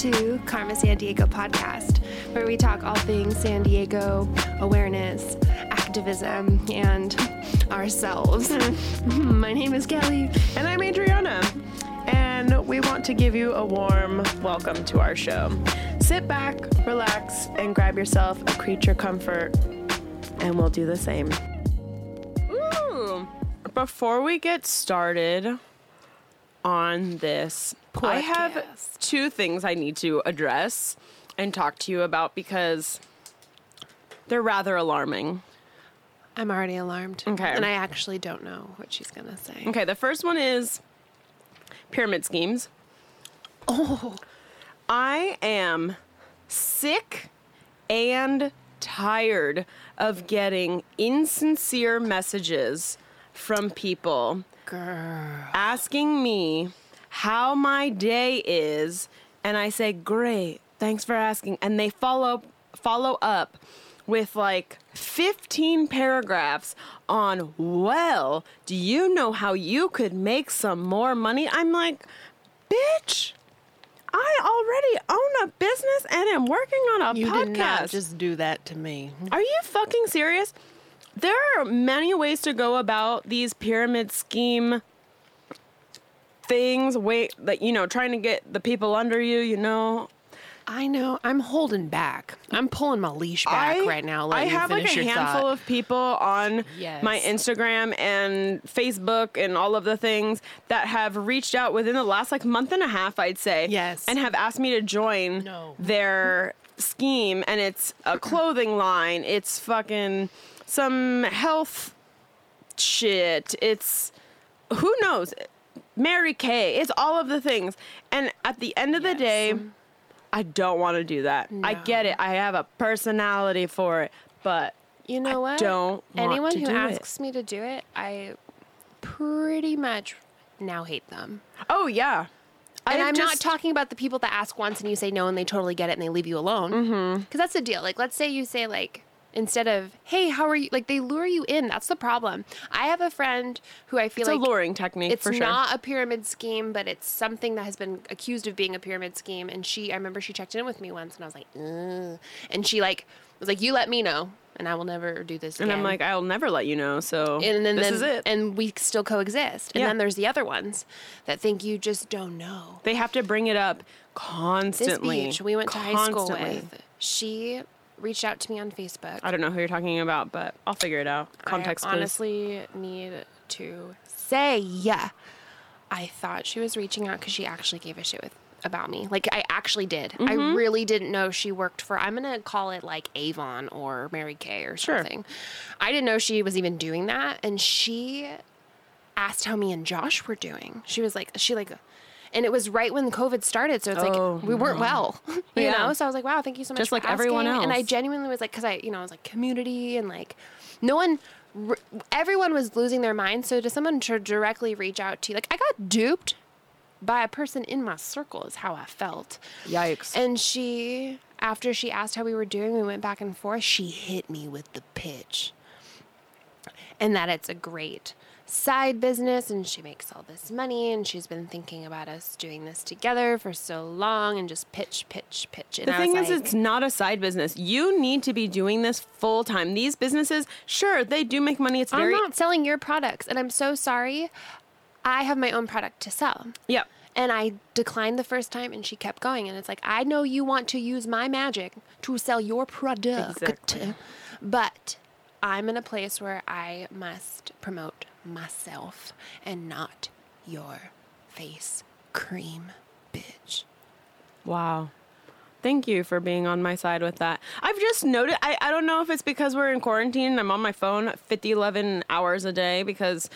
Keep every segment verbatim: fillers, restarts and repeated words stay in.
to Karma San Diego podcast, where we talk all things San Diego, awareness, activism, and ourselves. My name is Kelly, and I'm Adriana, and we want to give you a warm welcome to our show. Sit back, relax, and grab yourself a creature comfort, and we'll do the same. Ooh! Before we get started on this podcast, I have two things I need to address and talk to you about because they're rather alarming. I'm already alarmed. Okay. And I actually don't know what she's going to say. Okay, the first one is pyramid schemes. Oh. I am sick and tired of getting insincere messages from people Girl. asking me how my day is, and I say, great, thanks for asking, and they follow follow up with like fifteen paragraphs on, well, do you know how you could make some more money? I'm like, bitch, I already own a business and am working on a you podcast. You did not just do that to me. Are you fucking serious? There are many ways to go about these pyramid scheme things. Wait, that, you know, trying to get the people under you, you know. I know. I'm holding back. I'm pulling my leash back I, right now. Let I have like a handful thought. of people on yes. my Instagram and Facebook and all of the things that have reached out within the last like month and a half, I'd say. Yes. And have asked me to join no. their scheme. And it's a clothing line. It's fucking some health shit. It's who knows? Mary Kay. It's all of the things. And at the end of yes. the day, I don't want to do that. No. I get it. I have a personality for it, but you know I what? Don't want anyone to who do asks it. me to do it, I pretty much now hate them. Oh yeah, and I'm just... not talking about the people that ask once and you say no and they totally get it and they leave you alone. Because mm-hmm. that's the deal. Like, let's say you say like instead of hey, how are you? Like they lure you in. That's the problem. I have a friend who I feel it's like it's a luring technique. It's for sure. not a pyramid scheme, but it's something that has been accused of being a pyramid scheme. And she, I remember she checked in with me once, and I was like, ugh. And she like was like, you let me know, and I will never do this again. And I'm like, I'll never let you know. So and then, this then, is it. And we still coexist. And yeah. then there's the other ones that think you just don't know. They have to bring it up constantly. This bitch we went constantly. to high school with. She reached out to me on Facebook. I don't know who you're talking about, but I'll figure it out. Context, I honestly please. need to say, yeah, I thought she was reaching out because she actually gave a shit with, about me. Like, I actually did. Mm-hmm. I really didn't know she worked for, I'm going to call it, like, Avon or Mary Kay or something. Sure. I didn't know she was even doing that, and she asked how me and Josh were doing. She was like, she, like... And it was right when COVID started, so it's oh, like, we weren't no. well, you yeah. know? So I was like, wow, thank you so much Just for like asking. Everyone else. And I genuinely was like, because I, you know, I was like, community, and like, no one, re- everyone was losing their mind, so to someone to directly reach out to, like, I got duped by a person in my circle is how I felt. Yikes. And she, after she asked how we were doing, we went back and forth, she hit me with the pitch. And that it's a great side business, and she makes all this money, and she's been thinking about us doing this together for so long, and just pitch, pitch, pitch. And the thing is, it's not a side business. You need to be doing this full time. These businesses, sure, they do make money. It's very. I'm not selling your products, and I'm so sorry. I have my own product to sell. Yeah. And I declined the first time, and she kept going, and it's like, I know you want to use my magic to sell your product, exactly. but I'm in a place where I must promote myself and not your face cream, bitch. Wow. Thank you for being on my side with that. I've just noticed, I, I don't know if it's because we're in quarantine and I'm on my phone fifty, eleven hours a day because,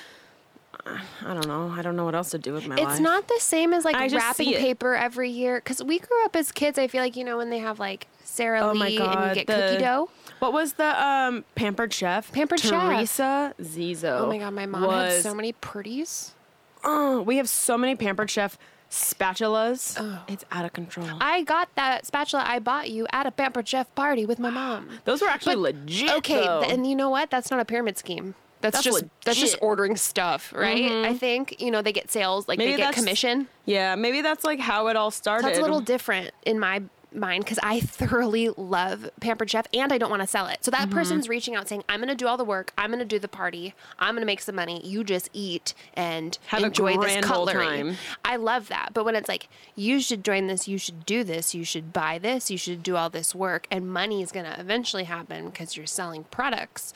uh, I don't know. I don't know what else to do with my it's life. It's not the same as like I wrapping paper every year. Because we grew up as kids, I feel like, you know, when they have like Sara oh Lee God, and you get the, cookie dough. What was the um, Pampered Chef? Pampered Teresa Chef. Teresa Zizzo. Oh, my God. My mom was, had so many pretties. Oh, we have so many Pampered Chef spatulas. Oh. It's out of control. I got that spatula I bought you at a Pampered Chef party with my mom. Those were actually but, legit, Okay, th- and you know what? That's not a pyramid scheme. That's, that's just legit. That's just ordering stuff, right? Mm-hmm. I think, you know, they get sales, like maybe they get commission. Yeah, maybe that's like how it all started. So that's a little different in my mind because I thoroughly love Pampered Chef and I don't want to sell it. So that mm-hmm. person's reaching out saying, I'm going to do all the work. I'm going to do the party. I'm going to make some money. You just eat and have enjoy a grand this cutlery. Time. I love that. But when it's like, you should join this, you should do this, you should buy this, you should do all this work, and money is going to eventually happen because you're selling products.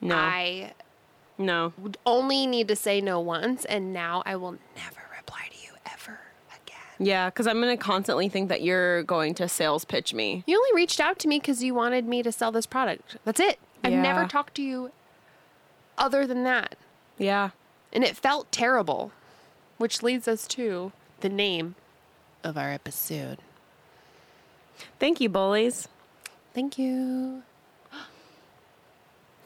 No. I no. only need to say no once, and now I will never reply to you ever. Yeah, because I'm going to constantly think that you're going to sales pitch me. You only reached out to me because you wanted me to sell this product. That's it. Yeah. I've never talked to you other than that. Yeah. And it felt terrible, which leads us to the name of our episode. Thank you, bullies. Thank you.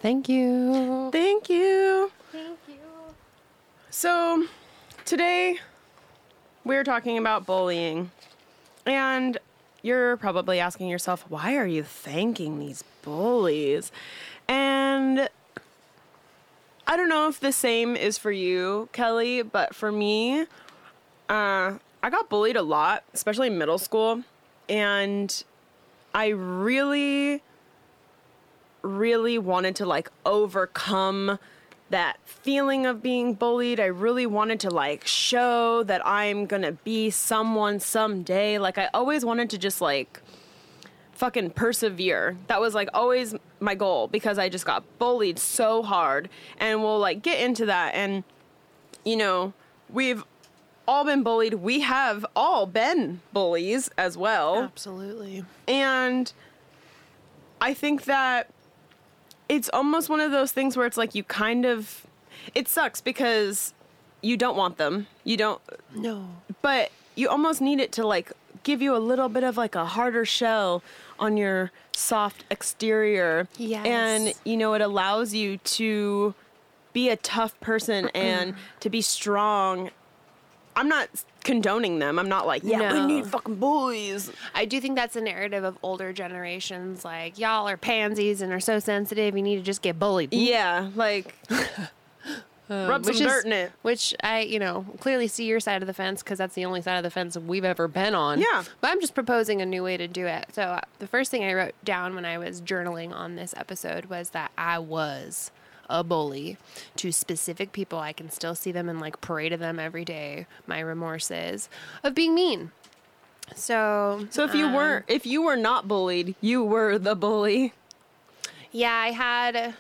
Thank you. Thank you. Thank you. So today... we're talking about bullying, and you're probably asking yourself, why are you thanking these bullies? And I don't know if the same is for you, Kelly, but for me, uh, I got bullied a lot, especially in middle school, and I really, really wanted to, like, overcome that feeling of being bullied. I really wanted to, like, show that I'm gonna be someone someday. Like, I always wanted to just, like, fucking persevere. That was, like, always my goal because I just got bullied so hard. And we'll, like, get into that. And, you know, we've all been bullied. We have all been bullies as well. Absolutely. And I think that it's almost one of those things where it's like you kind of, it sucks because you don't want them. You don't. No. But you almost need it to, like, give you a little bit of, like, a harder shell on your soft exterior. Yes. And, you know, it allows you to be a tough person and to be strong. I'm not condoning them. I'm not like, yeah, no. we need fucking bullies. I do think that's a narrative of older generations. Like, y'all are pansies and are so sensitive. You need to just get bullied. Yeah, like, um, rub some is, dirt in it. Which I, you know, clearly see your side of the fence because that's the only side of the fence we've ever been on. Yeah. But I'm just proposing a new way to do it. So uh, the first thing I wrote down when I was journaling on this episode was that I was a bully to specific people. I can still see them and, like, parade of them every day. My remorse is of being mean. So, so if you um, were, if you were not bullied, you were the bully. Yeah, I had,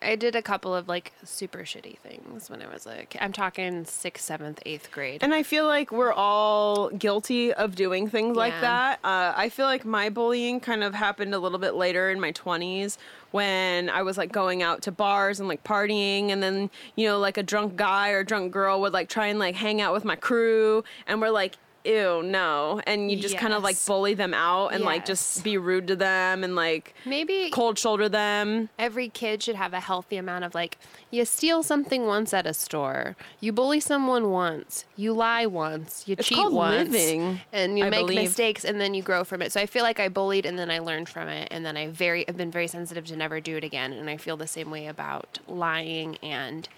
I did a couple of, like, super shitty things when I was, like, I'm talking sixth, seventh, eighth grade. And I feel like we're all guilty of doing things yeah. like that. Uh, I feel like my bullying kind of happened a little bit later in my twenties when I was, like, going out to bars and, like, partying. And then, you know, like, a drunk guy or drunk girl would, like, try and, like, hang out with my crew. And we're like, ew, no. And you just yes. kind of, like, bully them out and, yes. like, just be rude to them and, like, maybe cold shoulder them. Every kid should have a healthy amount of, like, you steal something once at a store. You bully someone once. You lie once. You it's cheat once. Living, and you I make believe. mistakes, and then you grow from it. So I feel like I bullied, and then I learned from it, and then I very, I've been very sensitive to never do it again. And I feel the same way about lying and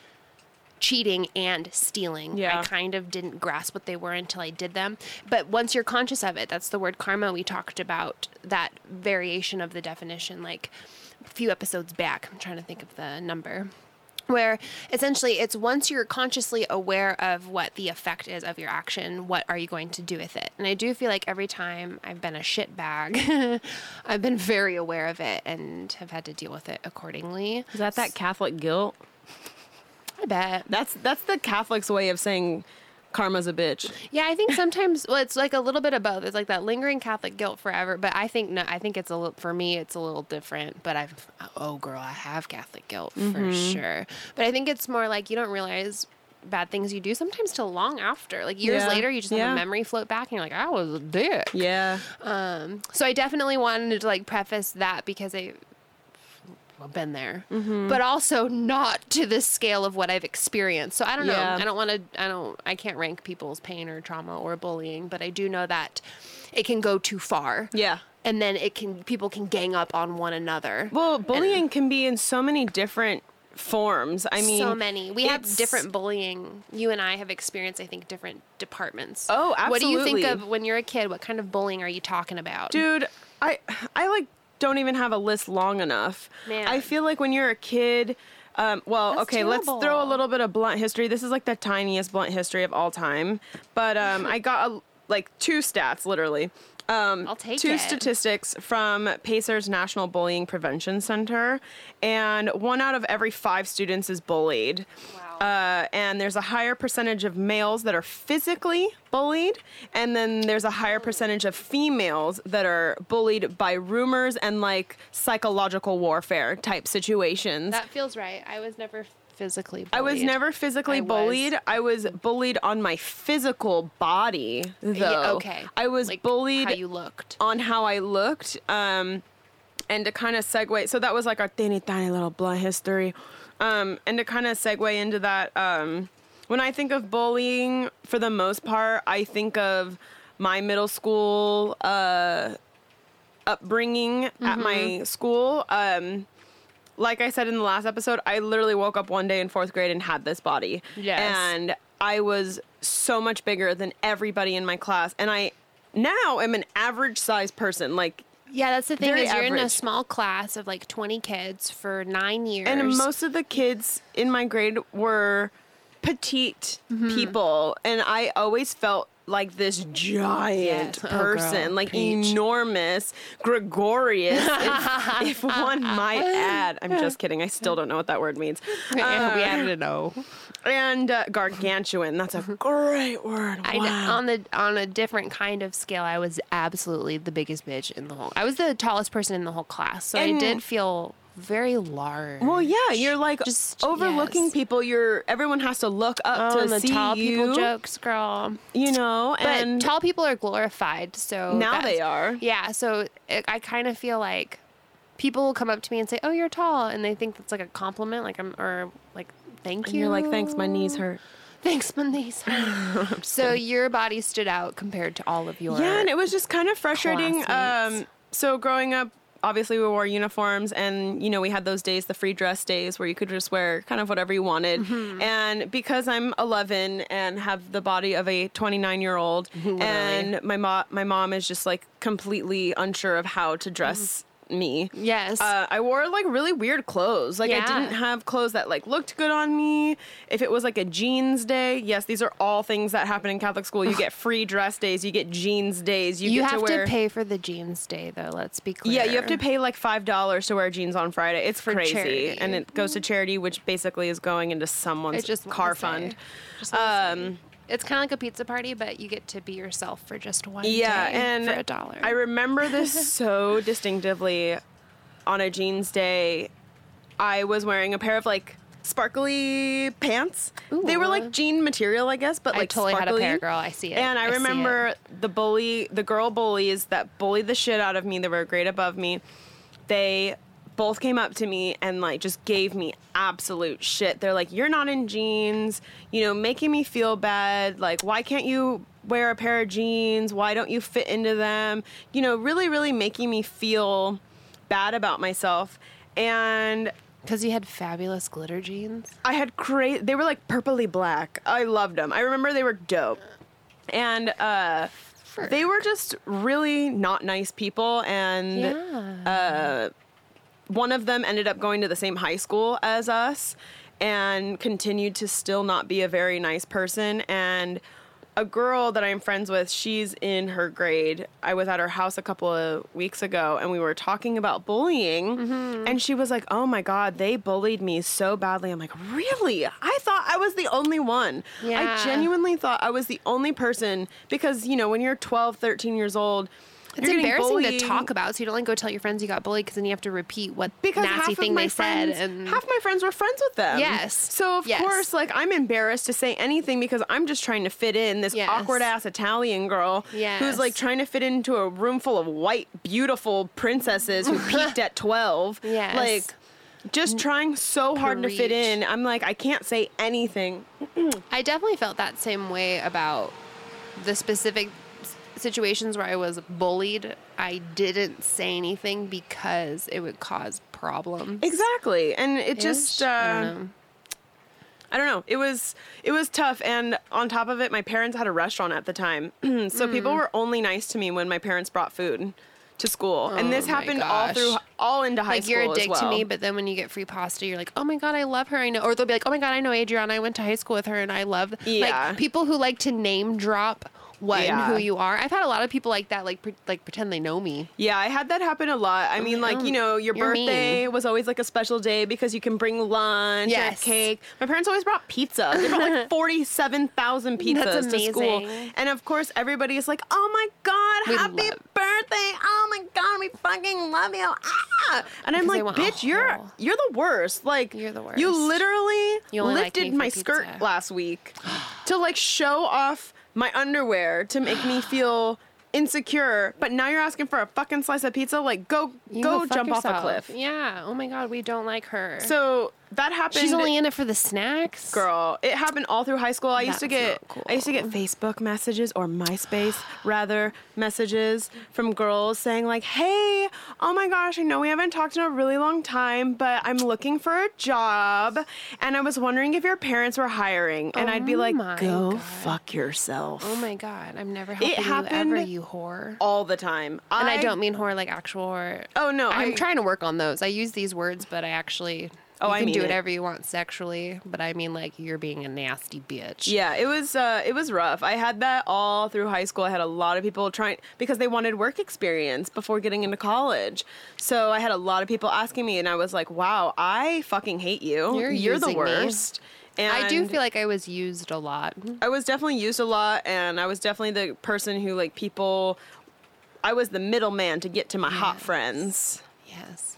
cheating and stealing. Yeah. I kind of didn't grasp what they were until I did them. But once you're conscious of it, that's the word karma we talked about, that variation of the definition, like a few episodes back. I'm trying to think of the number. Where essentially it's once you're consciously aware of what the effect is of your action, what are you going to do with it? And I do feel like every time I've been a shit bag, I've been very aware of it and have had to deal with it accordingly. Is that that Catholic guilt? I bet. That's that's the Catholic's way of saying karma's a bitch. Yeah, I think sometimes, well, it's like a little bit of both. It's like that lingering Catholic guilt forever, but I think no, I think it's a little, for me, it's a little different, but I've, oh girl, I have Catholic guilt for mm-hmm. sure. But I think it's more like you don't realize bad things you do sometimes till long after, like years yeah. later, you just have yeah. a memory float back and you're like, I was a dick. Yeah. Um. So I definitely wanted to, like, preface that because I... I've been there, mm-hmm. but also not to the scale of what I've experienced. So I don't know. Yeah. I don't want to, I don't, I can't rank people's pain or trauma or bullying, but I do know that it can go too far. Yeah. And then it can, people can gang up on one another. Well, bullying and, can be in so many different forms. I mean, so many. We have different bullying. You and I have experienced, I think, different departments. Oh, absolutely. What do you think of when you're a kid? What kind of bullying are you talking about? Dude, I, I like, don't even have a list long enough. Man. I feel like when you're a kid... Um, well, That's okay, terrible. Let's throw a little bit of blunt history. This is like the tiniest blunt history of all time. But um, I got a, like two stats, literally. Um, I'll take two it. statistics from Pacer's National Bullying Prevention Center. And one out of every five students is bullied. Wow. Uh, and there's a higher percentage of males that are physically bullied. And then there's a higher percentage of females that are bullied by rumors and like psychological warfare type situations. That feels right. I was never physically bullied. I was never physically I bullied. Was. I was bullied on my physical body, though. Yeah, okay. I was like bullied how you looked. on how I looked. Um, and to kind of segue, so that was like our tiny, tiny little blood history. Um, and to kind of segue into that, um, when I think of bullying, for the most part, I think of my middle school uh, upbringing mm-hmm. at my school. Um Like I said in the last episode, I literally woke up one day in fourth grade and had this body. Yes. And I was so much bigger than everybody in my class. And I now am an average-sized person. Like, yeah, that's the thing is you're average. in a small class of like twenty kids for nine years. And most of the kids in my grade were petite mm-hmm. people. And I always felt like this giant yes. person, oh, like Peach. enormous, gregarious, if, if one might add. I'm just kidding. I still don't know what that word means. Uh, yeah, we added an O. And uh, gargantuan. That's a great word. Wow. I, on the on a different kind of scale, I was absolutely the biggest bitch in the whole. I was the tallest person in the whole class, so and I did feel very large. Well, yeah, you're like just overlooking yes. people. You're everyone has to look up oh, to the see tall you. People jokes, girl. You know, but and tall people are glorified. So now they are. Yeah, so it, I kind of feel like people will come up to me and say, "Oh, you're tall," and they think that's like a compliment, like I'm or like thank you. And you're like, "Thanks, my knees hurt." Thanks, my knees hurt. So kidding. Your body stood out compared to all of yours. Yeah, and it was just kind of frustrating. Um, so growing up. Obviously, we wore uniforms and, you know, we had those days, the free dress days, where you could just wear kind of whatever you wanted. Mm-hmm. And because I'm eleven and have the body of a twenty-nine-year-old, mm-hmm. and my, mo- my mom is just, like, completely unsure of how to dress mm-hmm. me. Yes. Uh, I wore, like, really weird clothes. Like, yeah. I didn't have clothes that, like, looked good on me. If it was, like, a jeans day, yes, these are all things that happen in Catholic school. You get free dress days. You get jeans days. You, you get to wear... You have to pay for the jeans day, though. Let's be clear. Yeah, you have to pay, like, five dollars to wear jeans on Friday. It's for crazy. Charity. And it goes to charity, which basically is going into someone's just car fund. Just um... It's kind of like a pizza party, but you get to be yourself for just one yeah, day and for a dollar. I remember this so distinctively. On a jeans day, I was wearing a pair of, like, sparkly pants. Ooh. They were, like, jean material, I guess, but, like, I totally sparkly. had a pair, girl. I see it. And I, I remember the bully, the girl bullies that bullied the shit out of me. They were a grade above me. They... both came up to me and, like, just gave me absolute shit. They're like, "You're not in jeans, you know, making me feel bad. Like, why can't you wear a pair of jeans? Why don't you fit into them?" You know, really, really making me feel bad about myself. And... because you had fabulous glitter jeans? I had crazy... They were, like, purpley black. I loved them. I remember they were dope. And, uh... First. They were just really not nice people. And, yeah. uh... one of them ended up going to the same high school as us and continued to still not be a very nice person. And a girl that I'm friends with, she's in her grade. I was at her house a couple of weeks ago, and we were talking about bullying. Mm-hmm. And she was like, "Oh, my God, they bullied me so badly." I'm like, "Really? I thought I was the only one." Yeah. I genuinely thought I was the only person because, you know, when you're twelve, thirteen years old, it's embarrassing bullied. to talk about, so you don't like go tell your friends you got bullied because then you have to repeat what because nasty thing they friends, said. And half my friends were friends with them. Yes. So, of yes. course, like, I'm embarrassed to say anything because I'm just trying to fit in this yes. awkward-ass Italian girl yes. who's, like, trying to fit into a room full of white, beautiful princesses who peaked at twelve. Yes. Like... just trying so hard Preach. to fit in. I'm like, I can't say anything. I definitely felt that same way about the specific... situations where I was bullied, I didn't say anything because it would cause problems. Exactly. And it Ish? just... Uh, I don't know. I don't know. It was it was tough, and on top of it, my parents had a restaurant at the time, so mm. people were only nice to me when my parents brought food to school, oh and this happened gosh. all through all into high like school. Like you're a dick well. to me, but then when you get free pasta, you're like, oh my god, I love her. I know, or they'll be like, oh my god, I know Adriana. I went to high school with her, and I love yeah. like people who like to name drop what yeah. and who you are. I've had a lot of people like that, like pre- like pretend they know me. Yeah, I had that happen a lot. I mean, like, you know, your You're birthday mean. was always like a special day because you can bring lunch yes. and cake. My parents always brought pizza. They brought like forty-seven thousand pizzas to school. And of course, everybody is like, oh my God, we happy love- birthday. Oh my God, we fucking love you. Ah! And I'm like, bitch, you're you're the worst. Like, you're the worst. You literally you lifted my pizza. skirt last week to like show off my underwear to make me feel insecure, but now you're asking for a fucking slice of pizza? Like, go you go jump yourself. off a cliff. Yeah. Oh, my God. We don't like her. So that happened. She's only in it for the snacks? Girl, it happened all through high school. I That's used to get cool. I used to get Facebook messages, or MySpace, rather, messages from girls saying, like, hey, oh, my gosh, I know we haven't talked in a really long time, but I'm looking for a job, and I was wondering if your parents were hiring. And oh I'd be like, go God. fuck yourself. Oh, my God. I'm never helping it happened you ever, you whore. All the time. I, and I don't mean whore like actual whore. Oh, no. I'm I, trying to work on those. I use these words, but I actually... Oh, you can I mean do whatever it. you want sexually, but I mean, like, you're being a nasty bitch. Yeah, it was uh, it was rough. I had that all through high school. I had a lot of people trying, because they wanted work experience before getting into college. So I had a lot of people asking me, and I was like, wow, I fucking hate you. You're, you're the worst. Me. And I do feel like I was used a lot. I was definitely used a lot, and I was definitely the person who, like, people, I was the middleman to get to my yes. hot friends. Yes.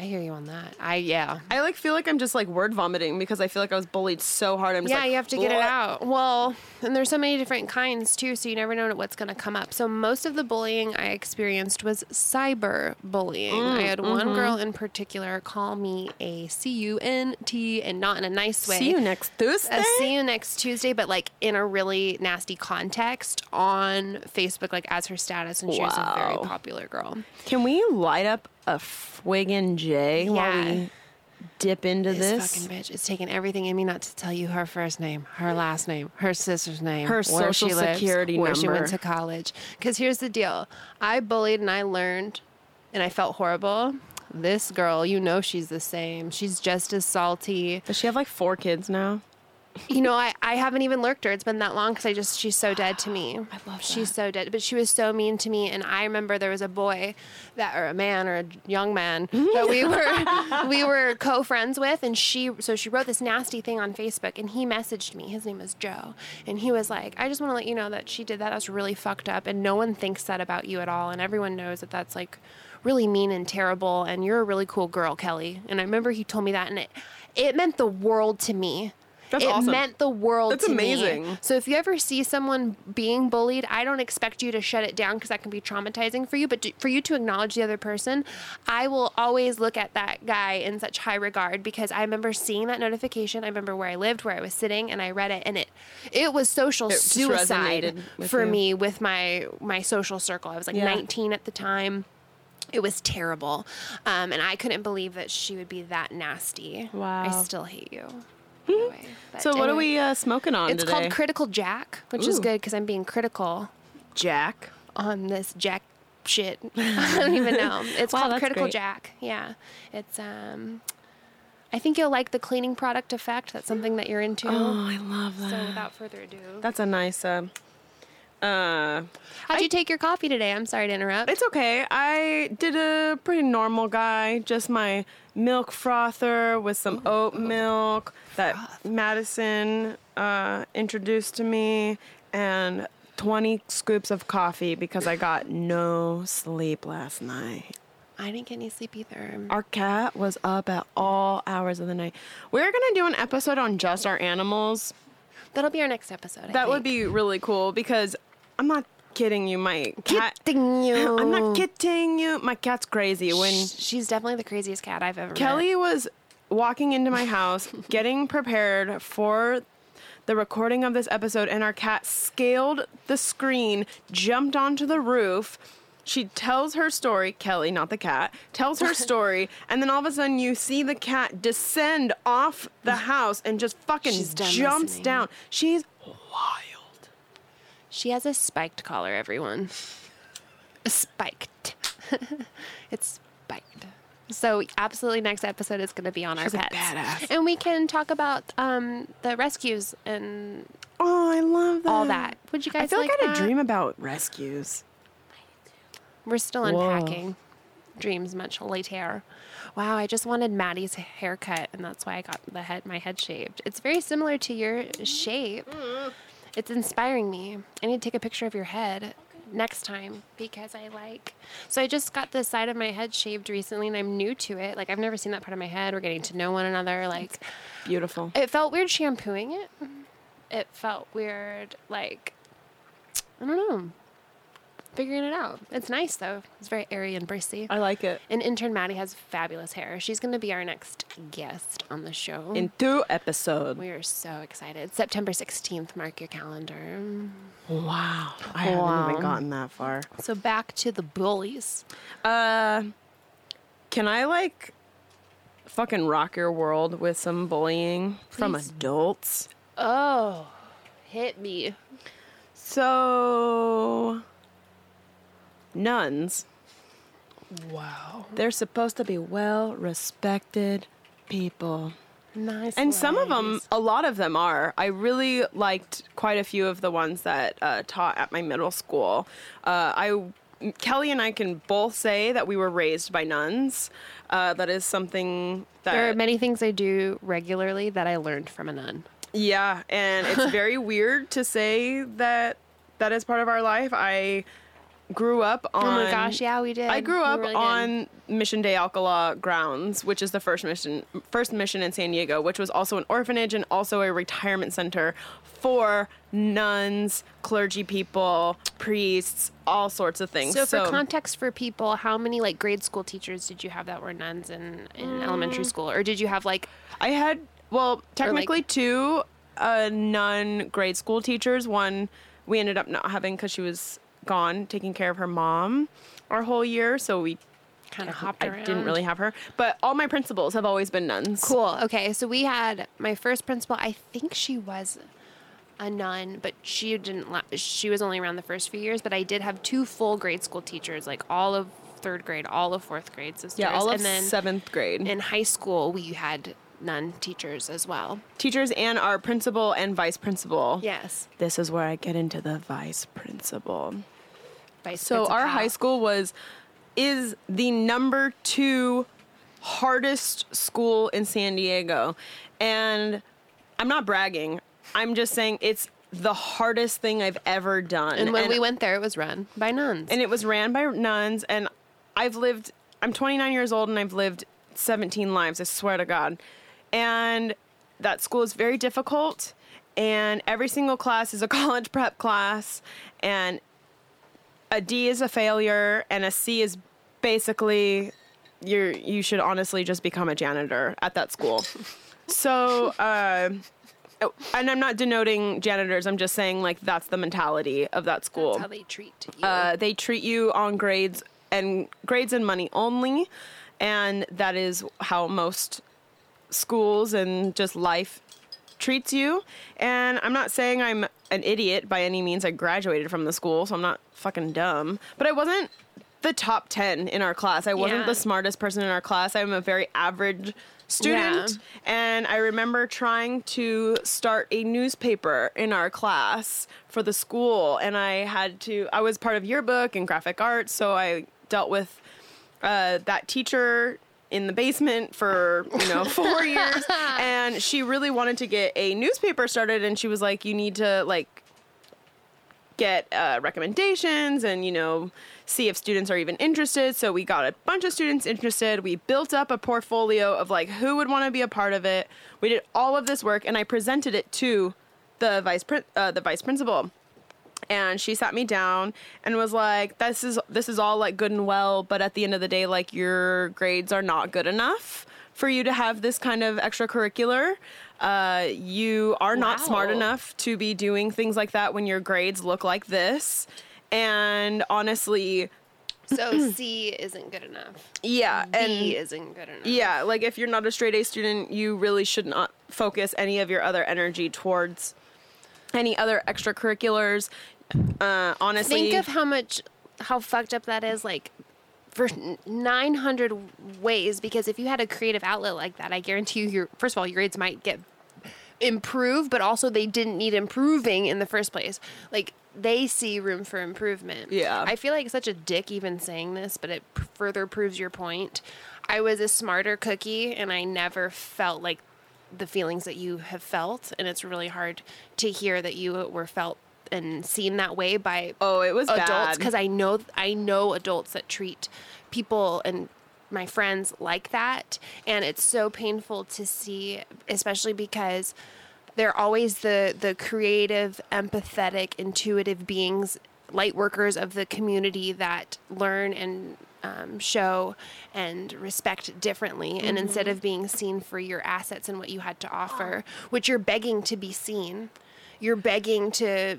I hear you on that. I, yeah. I, like, feel like I'm just, like, word vomiting because I feel like I was bullied so hard. I'm just Yeah, like, you have to get it out. Well, and there's so many different kinds, too, so you never know what's going to come up. So most of the bullying I experienced was cyber bullying. Mm, I had mm-hmm. one girl in particular call me a C U N T, and not in a nice way. See you next Tuesday? A see you next Tuesday, but, like, in a really nasty context on Facebook, like, as her status, and wow. she was a very popular girl. Can we light up a friggin' J yeah. while we dip into this? This fucking bitch. It's taking everything in me not to tell you her first name, her last name, her sister's name, her social security number, where she went to college. Because here's the deal. I bullied and I learned and I felt horrible. This girl, you know she's the same. She's just as salty. Does she have like four kids now? You know, I, I haven't even lurked her. It's been that long because I just, she's so dead to me. I love her. She's so dead. But she was so mean to me. And I remember there was a boy that, or a man or a young man that we were, we were co-friends with. And she, so she wrote this nasty thing on Facebook and he messaged me. His name is Joe. And he was like, I just want to let you know that she did that. I was really fucked up. And no one thinks that about you at all. And everyone knows that that's like really mean and terrible. And you're a really cool girl, Kelly. And I remember he told me that. And it, it meant the world to me. That's it awesome. meant the world That's to amazing. me. So if you ever see someone being bullied, I don't expect you to shut it down because that can be traumatizing for you. But to, for you to acknowledge the other person, I will always look at that guy in such high regard because I remember seeing that notification. I remember where I lived, where I was sitting, and I read it. And it it was social it suicide for you. me with my, my social circle. I was like yeah. nineteen at the time. It was terrible. Um, and I couldn't believe that she would be that nasty. Wow. I still hate you. Anyway, so what anyway, are we uh, smoking on it's today? It's called Critical Jack, which Ooh. is good because I'm being critical. Jack? On this Jack shit. I don't even know. It's wow, called Critical great. Jack. Yeah. It's, um... I think you'll like the cleaning product effect. That's something that you're into. Oh, I love that. So without further ado... That's a nice, uh... uh How'd I, you take your coffee today? I'm sorry to interrupt. It's okay. I did a pretty normal guy. Just my milk frother with some Ooh. oat milk that Froth. Madison uh, introduced to me and twenty scoops of coffee because I got no sleep last night. I didn't get any sleep either. Our cat was up at all hours of the night. We're going to do an episode on just our animals. That'll be our next episode, I That think. would be really cool because... I'm not kidding you, my cat. Kidding you. I'm not kidding you. My cat's crazy. When she's definitely the craziest cat I've ever Kelly met. Kelly was walking into my house, getting prepared for the recording of this episode, and our cat scaled the screen, jumped onto the roof. She tells her story, Kelly, not the cat, tells her story, and then all of a sudden you see the cat descend off the house and just fucking jumps listening. down. She's wild. She has a spiked collar, everyone. Spiked. It's spiked. So absolutely next episode is going to be on She's our pets. Badass. And we can talk about um, the rescues and oh, I love that. All that. Would you guys I feel like, like I had that? a dream about rescues. We're still unpacking Whoa. dreams much later. Wow, I just wanted Maddie's haircut, and that's why I got the head, my head shaved. It's very similar to your shape. It's inspiring me. I need to take a picture of your head okay. next time because I like... So I just got the side of my head shaved recently, and I'm new to it. Like, I've never seen that part of my head. We're getting to know one another. Like, it's beautiful. It felt weird shampooing it. It felt weird, like... I don't know. Figuring it out. It's nice, though. It's very airy and bristly. I like it. And intern Maddie has fabulous hair. She's going to be our next guest on the show. In two episodes. We are so excited. September sixteenth, mark your calendar. Wow. I wow. haven't even gotten that far. So back to the bullies. Uh, Can I, like, fucking rock your world with some bullying Please. from adults? Oh, hit me. So... nuns. Wow. They're supposed to be well-respected people. Nice. And lives. Some of them, a lot of them are. I really liked quite a few of the ones that uh, taught at my middle school. Uh, I, Kelly and I can both say that we were raised by nuns. Uh, that is something that... There are many things I do regularly that I learned from a nun. Yeah, and it's very weird to say that that is part of our life. I... grew up on... Oh my gosh, yeah, we did. I grew up really on Mission de Alcala grounds, which is the first mission first mission in San Diego, which was also an orphanage and also a retirement center for nuns, clergy people, priests, all sorts of things. So, so for context for people, how many like grade school teachers did you have that were nuns in, in mm. elementary school? Or did you have like... I had, well, technically like, two uh, nun grade school teachers. One we ended up not having because she was... gone taking care of her mom our whole year, so we kind of hopped around. I didn't really have her, but all my principals have always been nuns. Cool. Okay, so we had my first principal, I think she was a nun, but she didn't la- she was only around the first few years, but I did have two full grade school teachers, like all of third grade, all of fourth grade sisters. Yeah, all of and then seventh grade. In high school we had nun teachers as well. Teachers and our principal and vice principal. Yes. This is where I get into the vice principal. So our high school was, is the number two hardest school in San Diego. And I'm not bragging. I'm just saying it's the hardest thing I've ever done. And when and we went there, it was run by nuns. And it was ran by nuns. And I've lived, I'm twenty-nine years old and I've lived seventeen lives, I swear to God. And that school is very difficult. And every single class is a college prep class. And a D is a failure, and a C is basically you're you should honestly just become a janitor at that school. So, uh, and I'm not denoting janitors. I'm just saying like that's the mentality of that school. That's how they treat you. Uh, they treat you on grades and grades and money only, and that is how most schools and just life treats you. And I'm not saying I'm an idiot by any means. I graduated from the school, so I'm not fucking dumb. But I wasn't the top ten in our class. I wasn't yeah. the smartest person in our class. I'm a very average student. Yeah. And I remember trying to start a newspaper in our class for the school. And I had to, I was part of yearbook and graphic arts, so I dealt with uh, that teacher in the basement for, you know, four years. And she really wanted to get a newspaper started. And she was like, you need to, like, get uh, recommendations and, you know, see if students are even interested. So we got a bunch of students interested. We built up a portfolio of, like, who would want to be a part of it. We did all of this work. And I presented it to the vice prin- uh, the vice principal. And she sat me down and was like, this is this is all, like, good and well, but at the end of the day, like, your grades are not good enough for you to have this kind of extracurricular. Uh, you are not wow. smart enough to be doing things like that when your grades look like this. And honestly... So C isn't good enough. Yeah. B and isn't good enough. Yeah. Like, if you're not a straight A student, you really should not focus any of your other energy towards any other extracurriculars. Uh, honestly. Think of how much, how fucked up that is, like, for nine hundred ways, because if you had a creative outlet like that, I guarantee you, your, first of all, your grades might get improved, but also they didn't need improving in the first place. Like, they see room for improvement. Yeah. I feel like such a dick even saying this, but it p- further proves your point. I was a smarter cookie, and I never felt like the feelings that you have felt, and it's really hard to hear that you were felt and seen that way by oh, it was adults, because I know I know adults that treat people and my friends like that, and it's so painful to see, especially because they're always the, the creative, empathetic, intuitive beings, light workers of the community that learn and um, show and respect differently. Mm-hmm. And instead of being seen for your assets and what you had to offer, which you're begging to be seen, you're begging to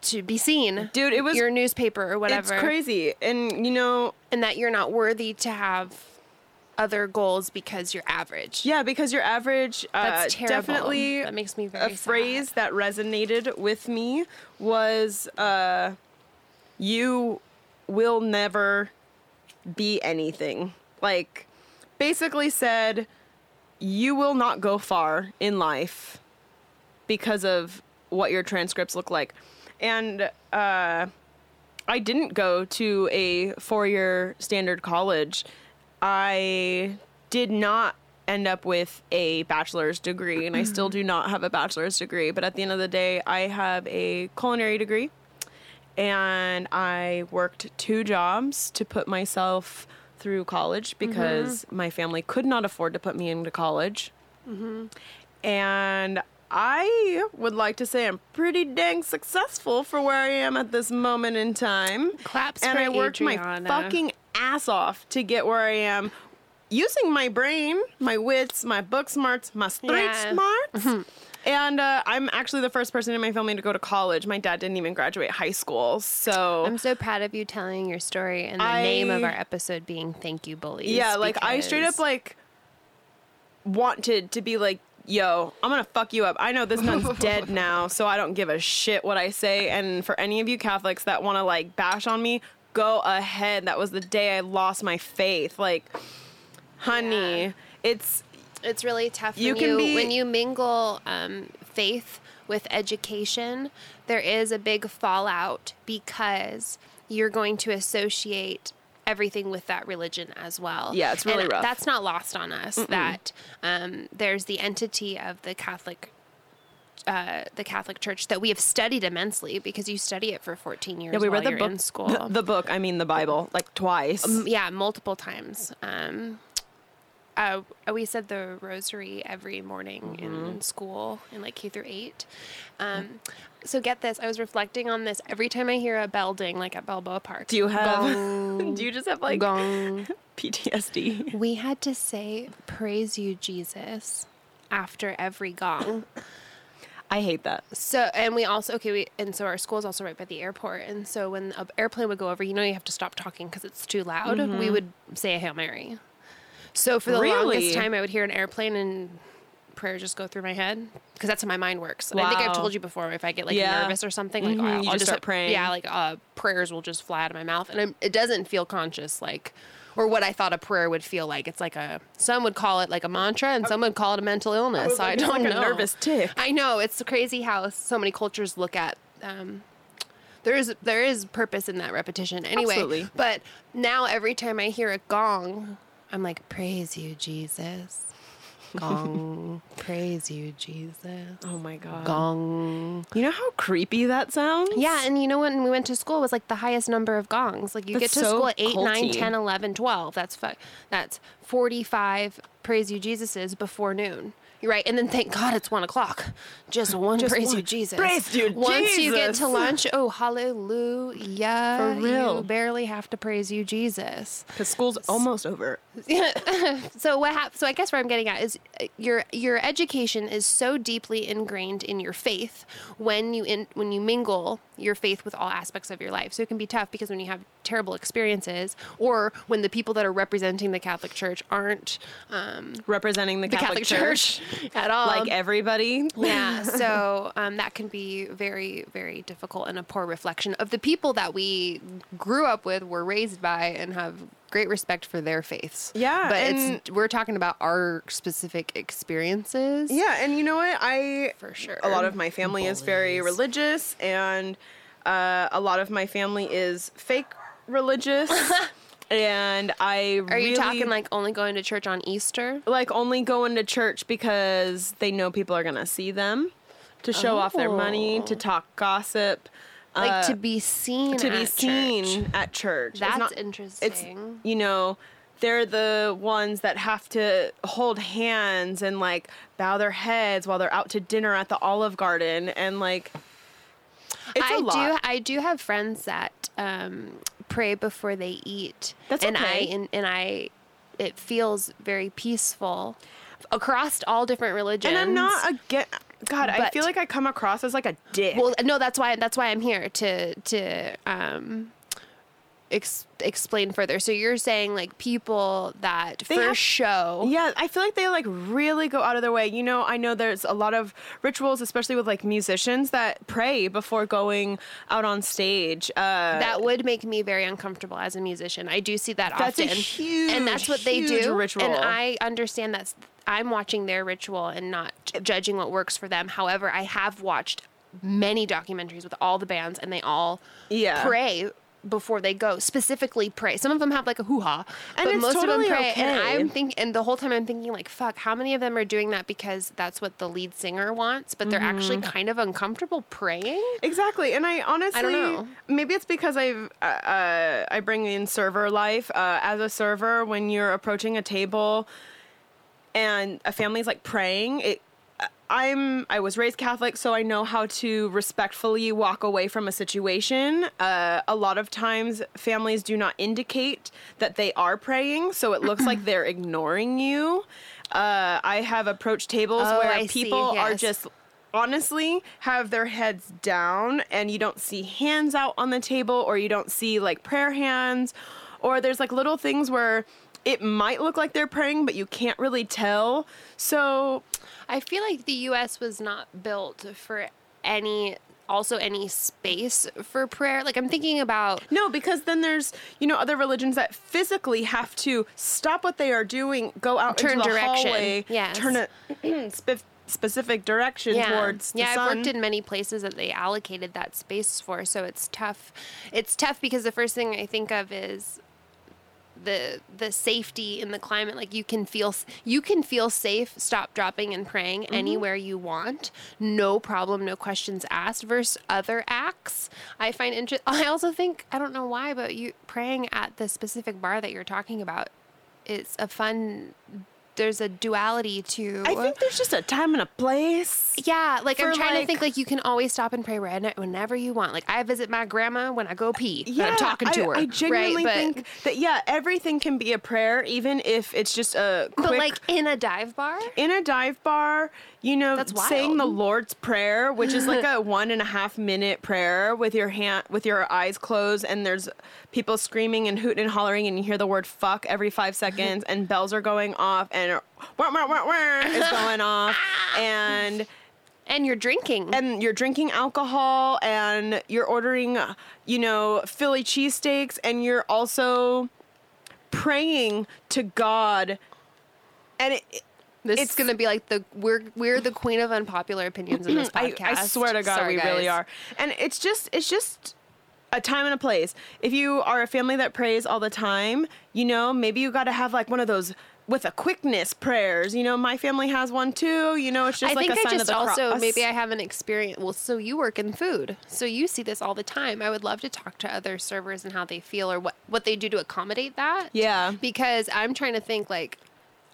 to be seen. Dude, it was... Your newspaper or whatever. It's crazy. And, you know... And that you're not worthy to have... other goals because you're average. Yeah, because you're average. Uh, That's terrible. Definitely that makes me very a phrase sad. That resonated with me was, uh, you will never be anything. Like, basically said, you will not go far in life because of what your transcripts look like. And uh, I didn't go to a four-year standard college. I did not end up with a bachelor's degree, and I still do not have a bachelor's degree. But at the end of the day, I have a culinary degree, and I worked two jobs to put myself through college because mm-hmm. my family could not afford to put me into college. Mm-hmm. And I would like to say I'm pretty dang successful for where I am at this moment in time. Claps and for And I worked Adriana. my fucking ass off to get where I am, using my brain, my wits, my book smarts, my street yeah. smarts. Mm-hmm. And uh, I'm actually the first person in my family to go to college. My dad didn't even graduate high school, so... I'm so proud of you telling your story, and the I, name of our episode being Thank You Bullies. Yeah, like, I straight up, like, wanted to be like, yo, I'm gonna fuck you up. I know this nun's dead now, so I don't give a shit what I say. And for any of you Catholics that want to, like, bash on me... Go ahead. That was the day I lost my faith. Like, honey, yeah. it's it's really tough you when can you be... when you mingle um, faith with education. There is a big fallout because you're going to associate everything with that religion as well. Yeah, it's really and rough. That's not lost on us. Mm-mm. That um, there's the entity of the Catholic. Uh, the Catholic Church that we have studied immensely because you study it for fourteen years. Yeah, we read the book in school. The, the book, I mean the Bible, like twice. Um, yeah, multiple times. Um, uh, we said the Rosary every morning mm-hmm. in school in like K through eight. Um, so get this, I was reflecting on this every time I hear a bell ding, like at Balboa Park. Do you have? Gong, do you just have like gong. P T S D? We had to say "Praise You, Jesus" after every gong. I hate that. So, and we also, okay, we, and so our school is also right by the airport. And so when an airplane would go over, you know, you have to stop talking because it's too loud. Mm-hmm. We would say a Hail Mary. So for the really? longest time, I would hear an airplane and prayer just go through my head because that's how my mind works. Wow. And I think I've told you before, if I get like yeah. nervous or something, like mm-hmm. I'll, I'll just, just start praying. Yeah, like uh, prayers will just fly out of my mouth. And I'm, it doesn't feel conscious, like, or what I thought a prayer would feel like. It's like a, some would call it like a mantra and some would call it a mental illness. I, was like, I don't it's like know. a nervous tick. I know. It's crazy how so many cultures look at, um, there is, there is purpose in that repetition anyway. Absolutely. But now every time I hear a gong, I'm like, praise you, Jesus. Gong. Praise you, Jesus. Oh my God. Gong. You know how creepy that sounds? Yeah, and you know when we went to school, it was like the highest number of gongs. Like you that's get to so school at eight, culty. nine, ten, eleven, twelve. That's, fu- that's forty-five Praise You, Jesuses before noon. You're right. And then thank God it's one o'clock. Just one. Just praise one. You, Jesus. Praise you, Once Jesus. Once you get to lunch, oh, hallelujah. For real. You barely have to praise you, Jesus. Because school's almost over. So what hap- So I guess where I'm getting at is your your education is so deeply ingrained in your faith when you in, when you mingle your faith with all aspects of your life. So it can be tough because when you have terrible experiences or when the people that are representing the Catholic Church aren't um, representing the, the Catholic, Catholic Church, Church at all. Like everybody. Yeah. So um, that can be very, very difficult and a poor reflection of the people that we grew up with, were raised by, and have great respect for their faiths. Yeah. But it's we're talking about our specific experiences. Yeah. And you know what? I, for sure. A lot of my family Bullies. is very religious, and uh, a lot of my family is fake religious. And I Are really, you talking like only going to church on Easter? Like only going to church because they know people are going to see them, to show oh. off their money, to talk gossip. Like uh, to be seen to at be seen church. at church. That's it's not, interesting. It's, you know, they're the ones that have to hold hands and like bow their heads while they're out to dinner at the Olive Garden. And like, it's I a lot. do. I do have friends that... Um, pray before they eat. That's and okay. I, and, and I, it feels very peaceful across all different religions. And I'm not again. God, but, I feel like I come across as like a dick. Well, no, that's why that's why I'm here to to um, ex- explain further. So you're saying like people that they for have, show. Yeah, I feel like they like really go out of their way. You know, I know there's a lot of rituals, especially with like musicians, that pray before going out on stage. Uh, that would make me very uncomfortable as a musician. I do see that that's often. That's a huge, and that's what huge they do. Ritual. And I understand that's. I'm watching their ritual and not judging what works for them. However, I have watched many documentaries with all the bands, and they all yeah. pray before they go, specifically pray. Some of them have like a hoo-ha, and but most totally of them pray. Okay. And I'm thinking, and the whole time I'm thinking like, fuck, how many of them are doing that because that's what the lead singer wants, but they're mm-hmm. actually kind of uncomfortable praying? Exactly. And I honestly, I don't know. Maybe it's because I've, uh, uh, I bring in server life, uh, as a server, when you're approaching a table and a family's like praying. It, I'm. I was raised Catholic, so I know how to respectfully walk away from a situation. Uh, a lot of times, families do not indicate that they are praying, so it looks like they're ignoring you. Uh, I have approached tables oh, where I people see, yes. are just honestly have their heads down, and you don't see hands out on the table, or you don't see like prayer hands, or there's like little things where it might look like they're praying, but you can't really tell. So I feel like the U S was not built for any, also any space for prayer. Like I'm thinking about... No, because then there's, you know, other religions that physically have to stop what they are doing, go out turn into the direction. hallway, yes. turn a sp- specific direction yeah. towards the yeah, sun. Yeah, I've worked in many places that they allocated that space for, so it's tough. It's tough because the first thing I think of is... the the safety in the climate, like you can feel you can feel safe stop, dropping, and praying mm-hmm. anywhere you want, no problem, no questions asked, versus other acts. I find interest I also think I don't know why, but you praying at the specific bar that you're talking about, it's a fun there's a duality to I think there's just a time and a place. Yeah, like I'm trying like, to think like you can always stop and pray whenever you want. Like I visit my grandma when I go pee. Yeah, I'm talking to I, her. I genuinely right? think but, that yeah, everything can be a prayer, even if it's just a quick. But like in a dive bar? In a dive bar, you know, saying the Lord's Prayer, which is like a one and a half minute prayer with your hand with your eyes closed, and there's people screaming and hooting and hollering, and you hear the word fuck every five seconds, and bells are going off, and and wah, wah, wah, wah, is going off, and and you're drinking and you're drinking alcohol, and you're ordering, you know, Philly cheesesteaks, and you're also praying to God, and it, it, this it's going to be like the we're we're the queen of unpopular opinions in this podcast. I, I swear to God, Sorry, we guys. really are, and it's just it's just. a time and a place. If you are a family that prays all the time, you know, maybe you got to have like one of those with a quickness prayers. You know, my family has one too. You know, it's just I like a I sign just of the cross. I think I also, maybe I have an experience. Well, so you work in food, so you see this all the time. I would love to talk to other servers and how they feel or what, what they do to accommodate that. Yeah. Because I'm trying to think like,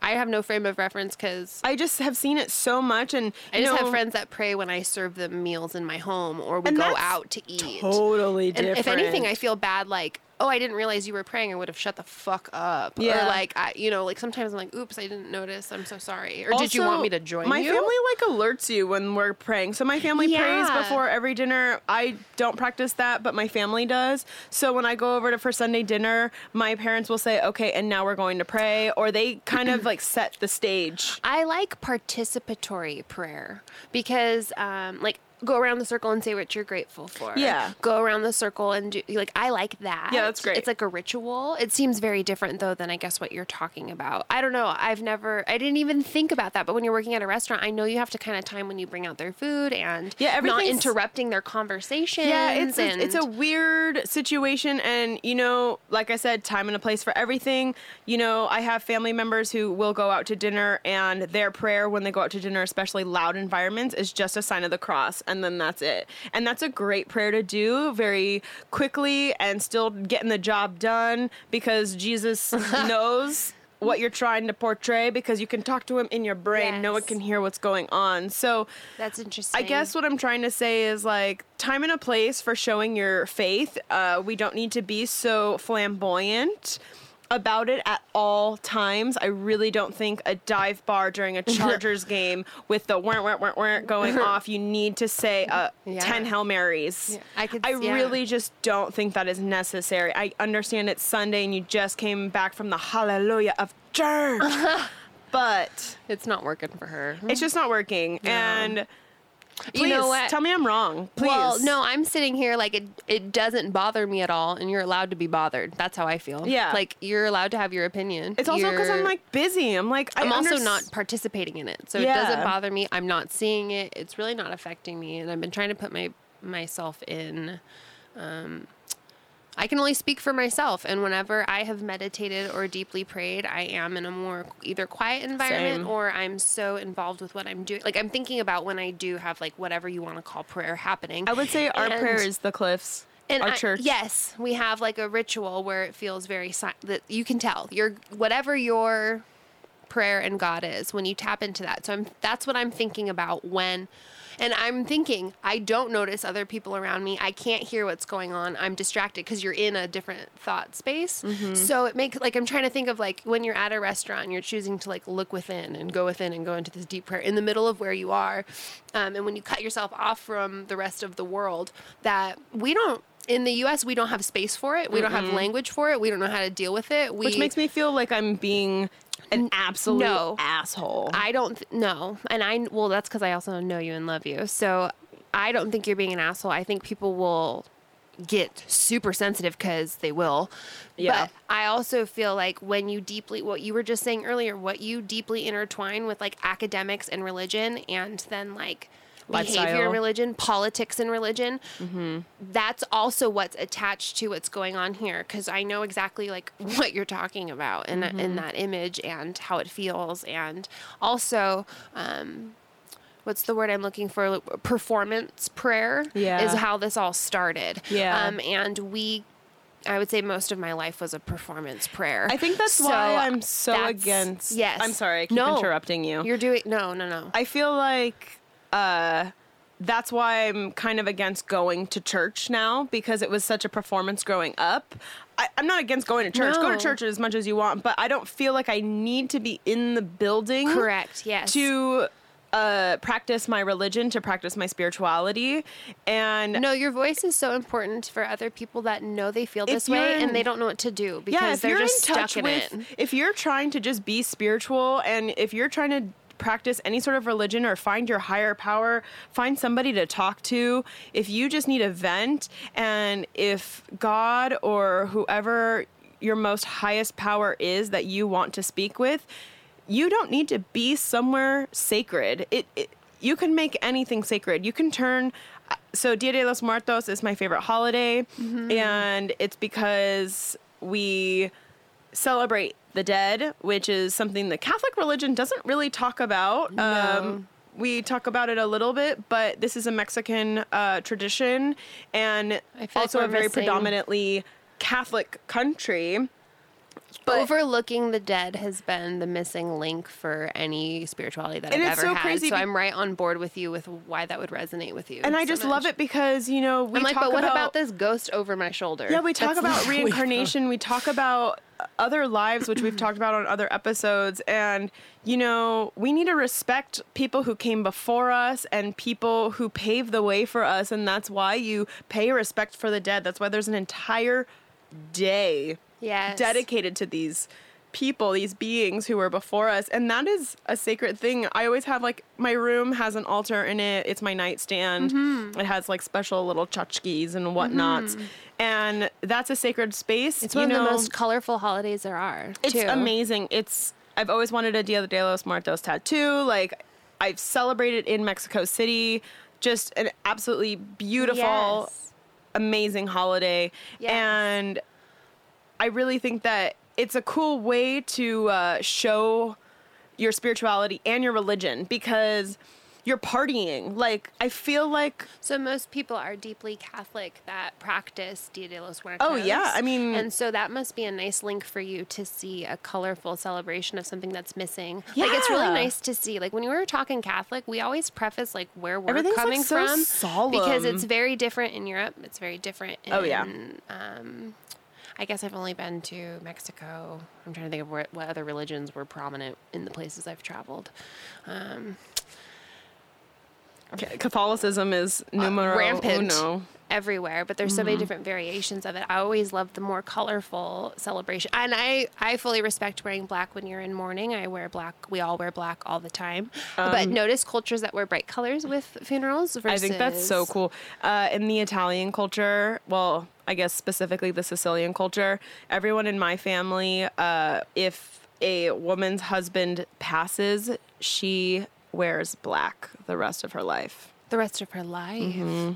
I have no frame of reference because I just have seen it so much, and I just know, have friends that pray when I serve them meals in my home or we go out to eat. Totally different. And if anything, I feel bad, like, oh, I didn't realize you were praying. I would have shut the fuck up. Yeah. Or like, I, you know, like sometimes I'm like, oops, I didn't notice. I'm so sorry. Or also, did you want me to join my you? My family like alerts you when we're praying. So my family yeah. prays before every dinner. I don't practice that, but my family does. So when I go over to for Sunday dinner, my parents will say, okay, and now we're going to pray. Or they kind of like set the stage. I like participatory prayer because um, like, go around the circle and say what you're grateful for. Yeah. Go around the circle and do, like, I like that. Yeah, that's great. It's like a ritual. It seems very different, though, than I guess what you're talking about. I don't know. I've never, I didn't even think about that. But when you're working at a restaurant, I know you have to kind of time when you bring out their food and yeah, not interrupting their conversation. Yeah, it's, and, it's a weird situation. And, you know, like I said, time and a place for everything. You know, I have family members who will go out to dinner, and their prayer when they go out to dinner, especially loud environments, is just a sign of the cross. And then that's it. And that's a great prayer to do very quickly and still getting the job done because Jesus knows what you're trying to portray because you can talk to him in your brain. Yes. No one can hear what's going on. So that's interesting. I guess what I'm trying to say is like time and a place for showing your faith. Uh, we don't need to be so flamboyant about it at all times. I really don't think a dive bar during a Chargers game with the wah, wah, wah, wah going off, you need to say uh, yeah. ten Hail Marys. Yeah. I, could, I yeah. really just don't think that is necessary. I understand it's Sunday and you just came back from the hallelujah of church, but it's not working for her. It's just not working. No. And please, you know what? Tell me I'm wrong. Please. Well, no, I'm sitting here like it it doesn't bother me at all, and you're allowed to be bothered. That's how I feel. Yeah. Like, you're allowed to have your opinion. It's also because I'm, like, busy. I'm, like, I I'm under- also not participating in it, so yeah. it doesn't bother me. I'm not seeing it. It's really not affecting me, and I've been trying to put my myself in... Um, I can only speak for myself, and whenever I have meditated or deeply prayed, I am in a more either quiet environment Same. Or I'm so involved with what I'm doing. Like, I'm thinking about when I do have, like, whatever you want to call prayer happening. I would say our and, prayer is the cliffs, and our I, church. Yes. We have, like, a ritual where it feels very – that you can tell. Your whatever your prayer and God is when you tap into that. So I'm, that's what I'm thinking about when – and I'm thinking, I don't notice other people around me. I can't hear what's going on. I'm distracted because you're in a different thought space. Mm-hmm. So it makes, like, I'm trying to think of, like, when you're at a restaurant and you're choosing to, like, look within and go within and go into this deep prayer in the middle of where you are. Um, and when you cut yourself off from the rest of the world, that we don't, in the U S, we don't have space for it. We mm-hmm. don't have language for it. We don't know how to deal with it. We, Which makes me feel like I'm being... An absolute no. asshole. I don't, th- no. And I, well, that's because I also know you and love you. So I don't think you're being an asshole. I think people will get super sensitive because they will. Yeah. But I also feel like when you deeply, what you were just saying earlier, what you deeply intertwine with, like, academics and religion, and then, like, lifestyle. Behavior and religion, politics and religion, mm-hmm. that's also what's attached to what's going on here, because I know exactly, like, what you're talking about in, mm-hmm. in that image and how it feels, and also... Um, what's the word I'm looking for? Performance prayer yeah. is how this all started. Yeah. Um, and we... I would say most of my life was a performance prayer. I think that's so why I'm so against... Yes. I'm sorry, I keep no, interrupting you. You're doing... No, no, no. I feel like... Uh, that's why I'm kind of against going to church now, because it was such a performance growing up. I, I'm not against going to church. No. Go to church as much as you want, but I don't feel like I need to be in the building. Correct, yes. To... Uh, practice my religion, to practice my spirituality. And no, your voice is so important for other people that know they feel this way in, and they don't know what to do because yeah, they're just stuck in with, it. If you're trying to just be spiritual, and if you're trying to practice any sort of religion or find your higher power, find somebody to talk to. If you just need a vent, and if God or whoever your most highest power is that you want to speak with, you don't need to be somewhere sacred. It, it you can make anything sacred. You can turn... So Dia de los Muertos is my favorite holiday, mm-hmm. and it's because we celebrate the dead, which is something the Catholic religion doesn't really talk about. No. Um, we talk about it a little bit, but this is a Mexican uh, tradition, and also like a very missing. predominantly Catholic country. But overlooking the dead has been the missing link for any spirituality that I've ever so had. Crazy so be- I'm right on board with you with why that would resonate with you. And I so just much. love it because, you know, we I'm talk like, but about, what about this ghost over my shoulder? Yeah, we talk That's about reincarnation. We talk about other lives, which we've talked about on other episodes. And, you know, we need to respect people who came before us and people who paved the way for us. And that's why you pay respect for the dead. That's why there's an entire day Yes. dedicated to these people, these beings who were before us. And that is a sacred thing. I always have, like, my room has an altar in it. It's my nightstand. Mm-hmm. It has, like, special little tchotchkes and whatnots. Mm-hmm. And that's a sacred space. It's you one know, of the most colorful holidays there are, It's too. amazing. It's, I've always wanted a Dia de los Muertos tattoo. Like, I've celebrated in Mexico City. Just an absolutely beautiful, yes. amazing holiday. Yes. And I really think that it's a cool way to uh, show your spirituality and your religion because you're partying. Like, I feel like... So most people are deeply Catholic that practice Dia de los Muertos. Oh, yeah. I mean... And so that must be a nice link for you to see a colorful celebration of something that's missing. Yeah. Like, it's really nice to see. Like, when we were talking Catholic, we always preface, like, where we're coming like so from. Solemn. Because it's very different in Europe. It's very different in... Oh, yeah. Um, I guess I've only been to Mexico. I'm trying to think of what, what other religions were prominent in the places I've traveled. Um, Catholicism is numero uh, rampant uno. Everywhere, but there's so many different variations of it. I always love the more colorful celebration. And I, I fully respect wearing black when you're in mourning. I wear black. We all wear black all the time. Um, but notice cultures that wear bright colors with funerals versus... I think that's so cool. Uh, in the Italian culture, well, I guess specifically the Sicilian culture, everyone in my family, uh, if a woman's husband passes, she wears black the rest of her life. The rest of her life? Mm-hmm.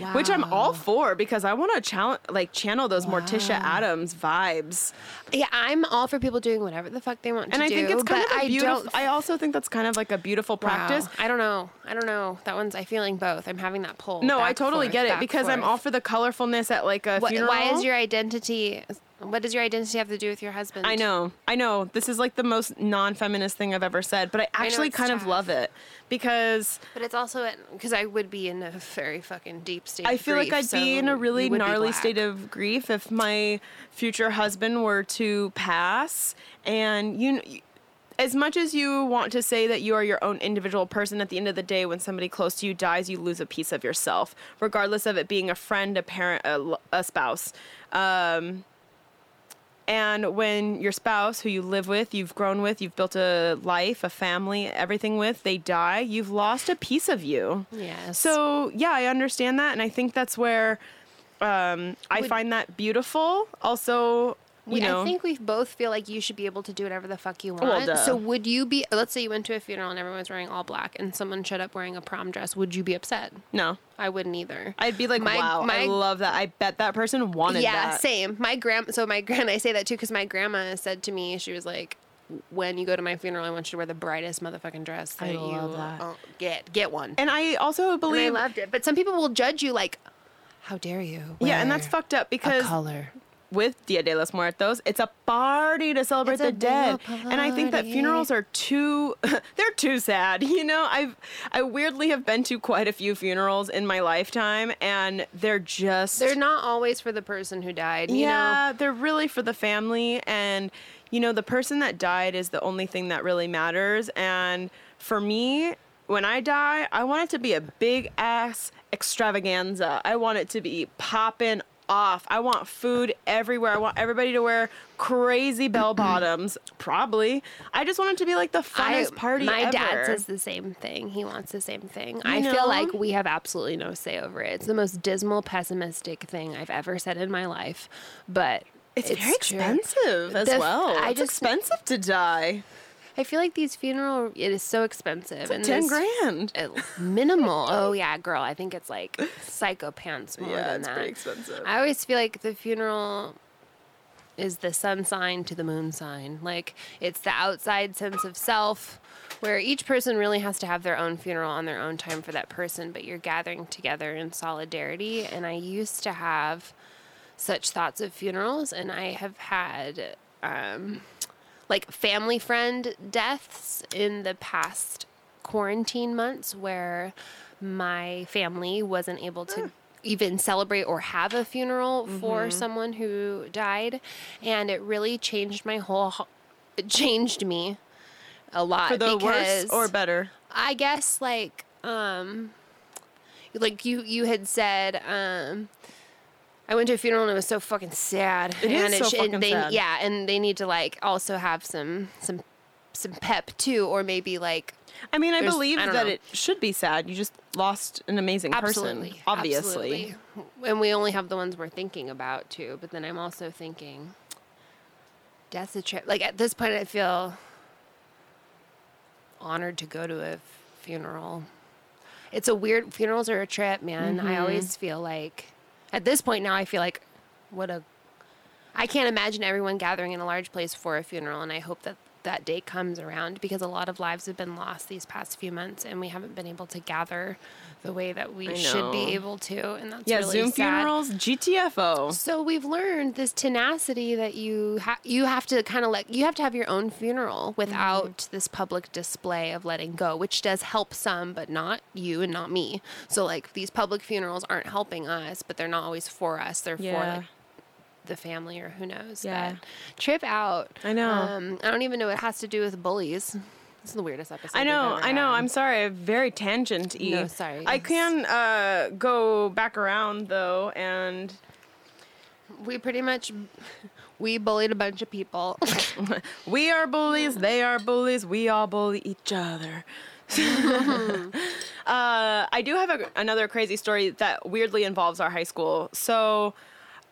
Wow. Which I'm all for because I want to channel, like channel those wow. Morticia Adams vibes. Yeah, I'm all for people doing whatever the fuck they want and to I do. And I think it's kind of a beautiful. I, I also think that's kind of like a beautiful practice. Wow. I don't know. I don't know. That one's. I'm feeling both. I'm having that pull. No, I totally forth, get it because forth. I'm all for the colorfulness at like a what, funeral. Why is your identity? What does your identity have to do with your husband? I know. I know. This is like the most non-feminist thing I've ever said, but I actually I kind tough. of love it because... But it's also... Because I would be in a very fucking deep state I of feel grief, like I'd so be in a really gnarly state of grief if my future husband were to pass. And you, as much as you want to say that you are your own individual person, at the end of the day, when somebody close to you dies, you lose a piece of yourself, regardless of it being a friend, a parent, a, a spouse. Um... And when your spouse, who you live with, you've grown with, you've built a life, a family, everything with, they die, you've lost a piece of you. Yes. So, yeah, I understand that. And I think that's where um, I Would, find that beautiful. Also... You know. I think we both feel like you should be able to do whatever the fuck you want. Well, so would you be, let's say you went to a funeral and everyone's wearing all black and someone showed up wearing a prom dress. Would you be upset? No. I wouldn't either. I'd be like, my, wow, my, I love that. I bet that person wanted yeah, that. Yeah, same. My grandma, so my grandma, I say that too because my grandma said to me, she was like, when you go to my funeral, I want you to wear the brightest motherfucking dress that I love you that. Uh, get. Get one. And I also believe. And I loved it. But some people will judge you like, how dare you? Yeah, and that's fucked up because. A color. With Dia de los Muertos, it's a party to celebrate the dead. And I think that funerals are too, they're too sad. You know, I've, I weirdly have been to quite a few funerals in my lifetime and they're just. They're not always for the person who died. You yeah, know? They're really for the family. And, you know, the person that died is the only thing that really matters. And for me, when I die, I want it to be a big ass extravaganza. I want it to be popping off. I want food everywhere. I want everybody to wear crazy bell bottoms. Probably. I just want it to be like the funnest I, party my ever. My dad says the same thing. He wants the same thing. You I know? feel like we have absolutely no say over it. It's the most dismal, pessimistic thing I've ever said in my life. But it's, it's very expensive true. as the, well. I it's just, expensive to die. I feel like these funeral, it is so expensive. It's like and ten grand. Minimal. Oh, yeah, girl. I think it's like psycho pants more yeah, than that. Yeah, it's pretty expensive. I always feel like the funeral is the sun sign to the moon sign. Like, it's the outside sense of self where each person really has to have their own funeral on their own time for that person, but you're gathering together in solidarity. And I used to have such thoughts of funerals, and I have had um, like family friend deaths in the past quarantine months where my family wasn't able to mm. even celebrate or have a funeral mm-hmm. for someone who died, and it really changed my whole it changed me a lot. For the worse or better? I guess like um like you you had said um I went to a funeral and it was so fucking sad. It and is it, so fucking they, sad. Yeah, and they need to like also have some some some pep too, or maybe like. I mean, I believe I that know. it should be sad. You just lost an amazing Absolutely. person, obviously. Absolutely. And we only have the ones we're thinking about too. But then I'm also thinking, death's a trip. Like at this point, I feel honored to go to a funeral. It's a weird. Funerals are a trip, man. Mm-hmm. I always feel like. At this point now, I feel like, what a... I can't imagine everyone gathering in a large place for a funeral, and I hope that that day comes around because a lot of lives have been lost these past few months, and we haven't been able to gather the way that we should be able to, and that's yeah, really Zoom sad. Yeah, Zoom funerals, G T F O. So we've learned this tenacity that you, ha- you have to kind of let... You have to have your own funeral without mm-hmm. this public display of letting go, which does help some, but not you and not me. So, like, these public funerals aren't helping us, but they're not always for us. They're yeah. for... Like, the family or who knows. Yeah. But trip out. I know. Um, I don't even know what it has to do with bullies. This is the weirdest episode. I know. I know. Had. I'm sorry. Very tangent-y. No, sorry. I can uh, go back around, though, and... We pretty much... We bullied a bunch of people. We are bullies. They are bullies. We all bully each other. uh, I do have a, another crazy story that weirdly involves our high school. So...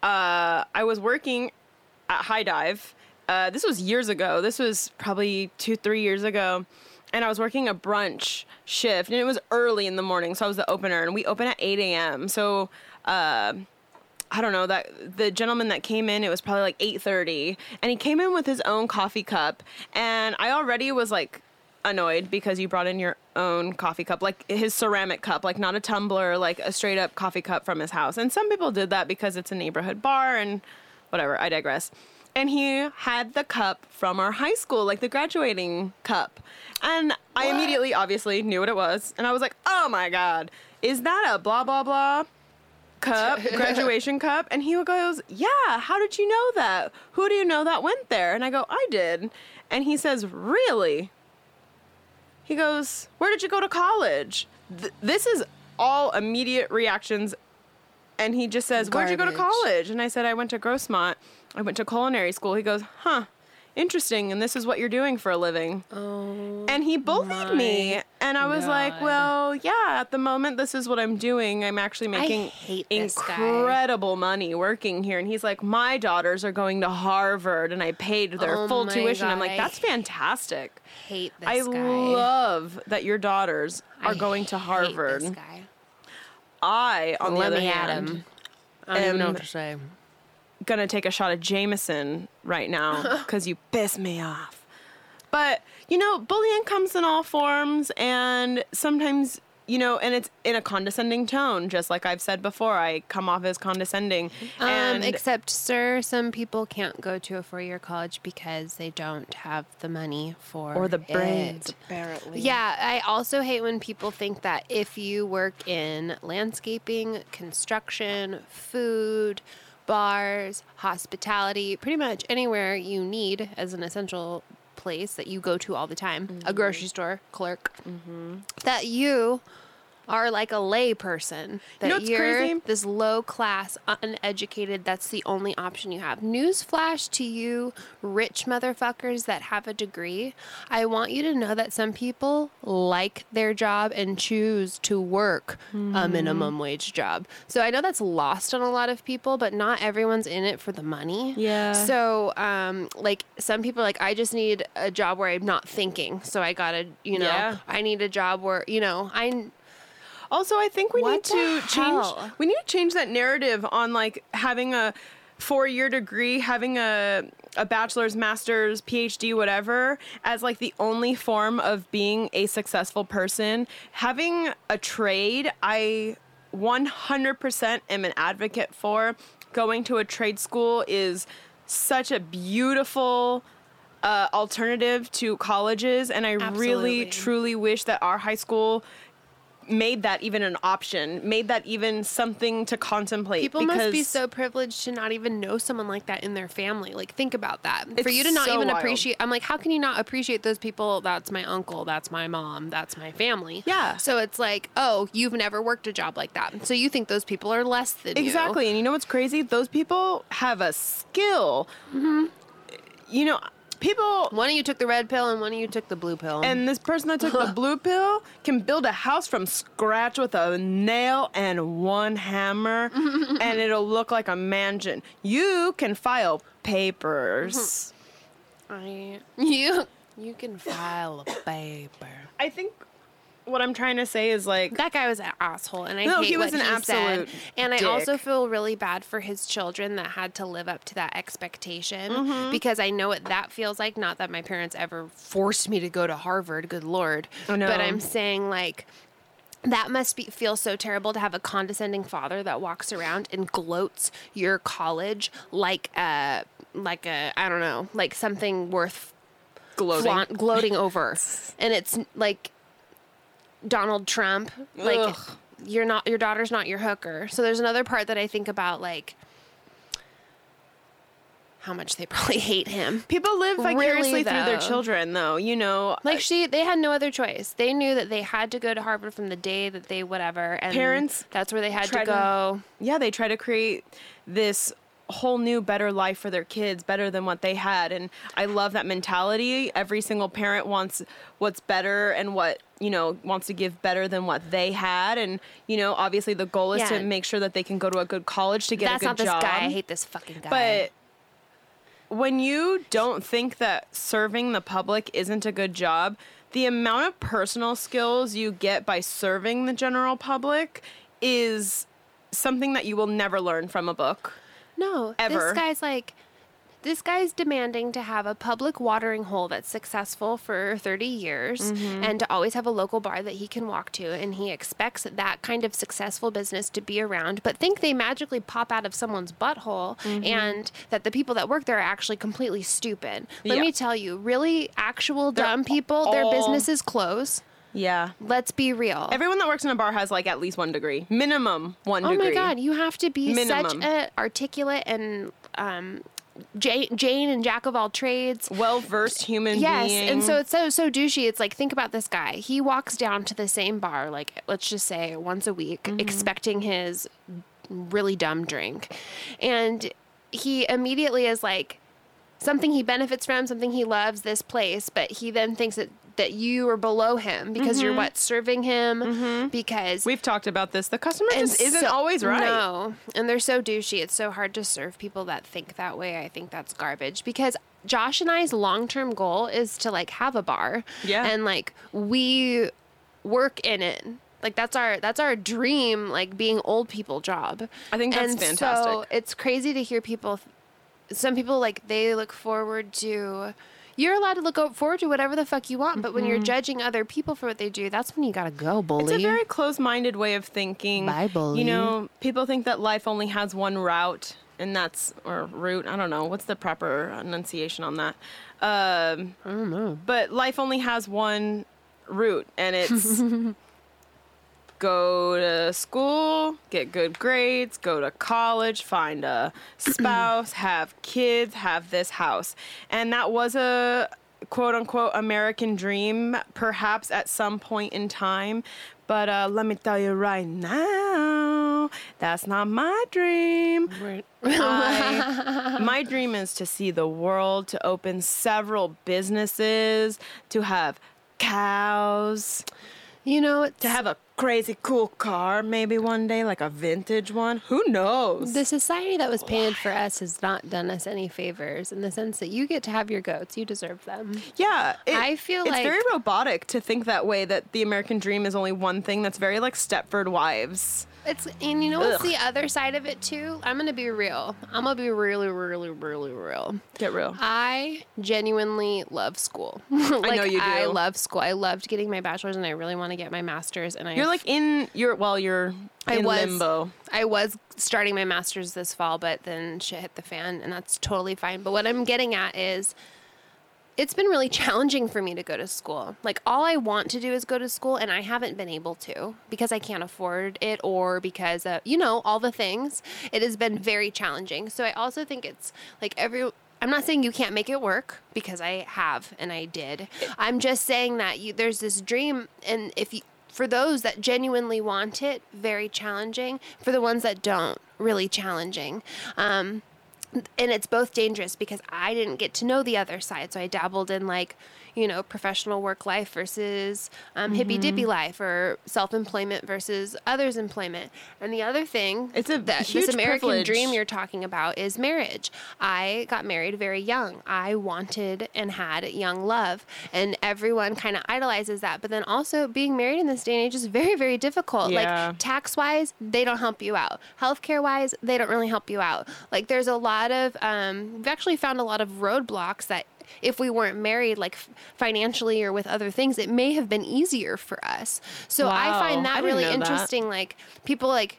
Uh, I was working at High Dive. Uh, this was years ago. This was probably two, three years ago. And I was working a brunch shift. And it was early in the morning, so I was the opener. And we open at eight a.m. So, uh, I don't know, that the gentleman that came in, it was probably like eight thirty. And he came in with his own coffee cup. And I already was, like, annoyed because you brought in your own coffee cup, like his ceramic cup, like not a tumbler, like a straight up coffee cup from his house. And some people did that because it's a neighborhood bar and whatever. I digress. And he had the cup from our high school, like the graduating cup. And what? I immediately obviously knew what it was. And I was like, oh my God, is that a blah, blah, blah cup, graduation cup? And he goes, yeah, how did you know that? Who do you know that went there? And I go, I did. And he says, really? He goes, where did you go to college? Th- this is all immediate reactions. And he just says, Garbage. Where'd you go to college? And I said, I went to Grossmont. I went to culinary school. He goes, huh, interesting. And this is what you're doing for a living. Oh, and he bullied me. And I was God. like, well, yeah, at the moment, this is what I'm doing. I'm actually making incredible money working here. And he's like, my daughters are going to Harvard, and I paid their oh full tuition. God. I'm like, that's fantastic. Hate this I guy. love that your daughters are I going to Harvard. Hate this guy. I, on well, the other hand, him. I don't am even know what to say. Gonna take a shot of Jameson right now because you piss me off. But you know, bullying comes in all forms, and sometimes you know, and it's in a condescending tone. Just like I've said before, I come off as condescending. And um, except, sir, some people can't go to a four-year college because they don't have the money for or the brains. It. Apparently, yeah. I also hate when people think that if you work in landscaping, construction, food, bars, hospitality, pretty much anywhere you need as an essential place that you go to all the time, mm-hmm. a grocery store clerk, mm-hmm. that you are like a lay person, that you know, you're crazy? This low class, uneducated, that's the only option you have. Newsflash to you rich motherfuckers that have a degree. I want you to know that some people like their job and choose to work mm-hmm. a minimum wage job. So I know that's lost on a lot of people, but not everyone's in it for the money. Yeah. So um, like some people are like, I just need a job where I'm not thinking. So I gotta, you know, yeah. I need a job where, you know, I... Also, I think we what need to hell? change we need to change that narrative on like having a four-year degree, having a a bachelor's, master's, P H D, whatever, as like the only form of being a successful person. Having a trade, I one hundred percent am an advocate for. going to a trade school is such a beautiful uh, alternative to colleges. And I Absolutely. really, truly wish that our high school made that even an option, made that even something to contemplate. People must be so privileged to not even know someone like that in their family. Like, think about that. For you to not so even wild. appreciate, I'm like, how can you not appreciate those people? That's my uncle, that's my mom, that's my family. Yeah. So it's like, oh, you've never worked a job like that. So you think those people are less than exactly. you. Exactly. And you know what's crazy? Those people have a skill. Mm-hmm. You know, people... One of you took the red pill and one of you took the blue pill. And this person that took the blue pill can build a house from scratch with a nail and one hammer, and it'll look like a mansion. You can file papers. I, you, you can file a paper. I think... What I'm trying to say is, like... That guy was an asshole, and I no, hate he was what an he absolute said. And dick. I also feel really bad for his children that had to live up to that expectation, mm-hmm. because I know what that feels like. Not that my parents ever forced me to go to Harvard, good Lord. Oh, no. But I'm saying, like... That must be, feel so terrible to have a condescending father that walks around and gloats your college like a... Like a... I don't know. Like something worth... Gloating. Flaunt, gloating over. And it's, like... Donald Trump, like, Ugh. you're not, your daughter's not your hooker. So there's another part that I think about, like, how much they probably hate him. People live vicariously really, through their children, though, you know. Like, she, they had no other choice. They knew that they had to go to Harvard from the day that they, whatever. And parents. That's where they had to go. To, yeah, they try to create this whole new, better life for their kids, better than what they had. And I love that mentality. Every single parent wants what's better and what, you know, wants to give better than what they had. And, you know, obviously the goal is yeah. to make sure that they can go to a good college to get That's a good job. That's not this job. guy. I hate this fucking guy. But when you don't think that serving the public isn't a good job, the amount of personal skills you get by serving the general public is something that you will never learn from a book. No. Ever. This guy's like... This guy's demanding to have a public watering hole that's successful for thirty years, mm-hmm. and to always have a local bar that he can walk to, and he expects that kind of successful business to be around, but think they magically pop out of someone's butthole, mm-hmm. and that the people that work there are actually completely stupid. Let yeah. me tell you, really actual They're dumb people, all... their businesses close. Yeah. Let's be real. Everyone that works in a bar has, like, at least one degree. Minimum one oh degree. Oh, my God. You have to be Minimum. such an articulate and... um. Jane, Jane and Jack of all trades. Well-versed human yes, being. Yes, and so it's so so douchey. It's like, think about this guy. He walks down to the same bar, like, let's just say once a week, mm-hmm. expecting his really dumb drink. And he immediately is like, something he benefits from, something he loves, this place, but he then thinks that that you are below him because mm-hmm. you're what serving him mm-hmm. because we've talked about this. The customer just so, isn't always right. No. And they're so douchey. It's so hard to serve people that think that way. I think that's garbage because Josh and I's long-term goal is to like have a bar yeah. and like we work in it. Like that's our, that's our dream, like being old people job. I think that's and fantastic. So it's crazy to hear people. Some people like they look forward to, you're allowed to look forward to whatever the fuck you want, but mm-hmm. when you're judging other people for what they do, that's when you gotta go, bully. It's a very close-minded way of thinking. Bye, bully. You know, people think that life only has one route, and that's, or route, I don't know, what's the proper enunciation on that? Um, I don't know. But life only has one route, and it's go to school, get good grades, go to college, find a spouse, have kids, have this house. And that was a quote-unquote American dream, perhaps at some point in time. But uh, let me tell you right now, that's not my dream. Right. I, my dream is to see the world, to open several businesses, to have cows. You know, it's, to have a crazy cool car maybe one day, like a vintage one. Who knows? The society that was painted for us has not done us any favors in the sense that you get to have your goats. You deserve them. Yeah. It, I feel it's like... It's very robotic to think that way, that the American dream is only one thing. That's very like Stepford Wives. It's and you know what's the other side of it too? I'm gonna be real. I'm gonna be really, really, really real. Get real. I genuinely love school. Like, I know you do. I love school. I loved getting my bachelor's, and I really want to get my master's. And I you're like in your well, you're I in was, limbo. I was starting my master's this fall, but then shit hit the fan, and that's totally fine. But what I'm getting at is, it's been really challenging for me to go to school. Like, all I want to do is go to school, and I haven't been able to because I can't afford it, or because of, you know, all the things. It has been very challenging. So I also think it's like every, I'm not saying you can't make it work, because I have, and I did. I'm just saying that you, there's this dream. And if you, for those that genuinely want it, very challenging. For the ones that don't, really challenging. Um, And it's both dangerous, because I didn't get to know the other side. So I dabbled in, like, you know, professional work life versus um, mm-hmm. hippy-dippy life, or self-employment versus others' employment. And the other thing, it's a that huge this American privilege. Dream you're talking about is marriage. I got married very young. I wanted and had young love. And everyone kind of idolizes that. But then also, being married in this day and age is very, very difficult. Yeah. Like, tax-wise, they don't help you out. Healthcare-wise, they don't really help you out. Like, there's a lot of, um, we've actually found a lot of roadblocks that, if we weren't married, like financially or with other things, it may have been easier for us. So wow. I find that I really interesting. That. Like, people like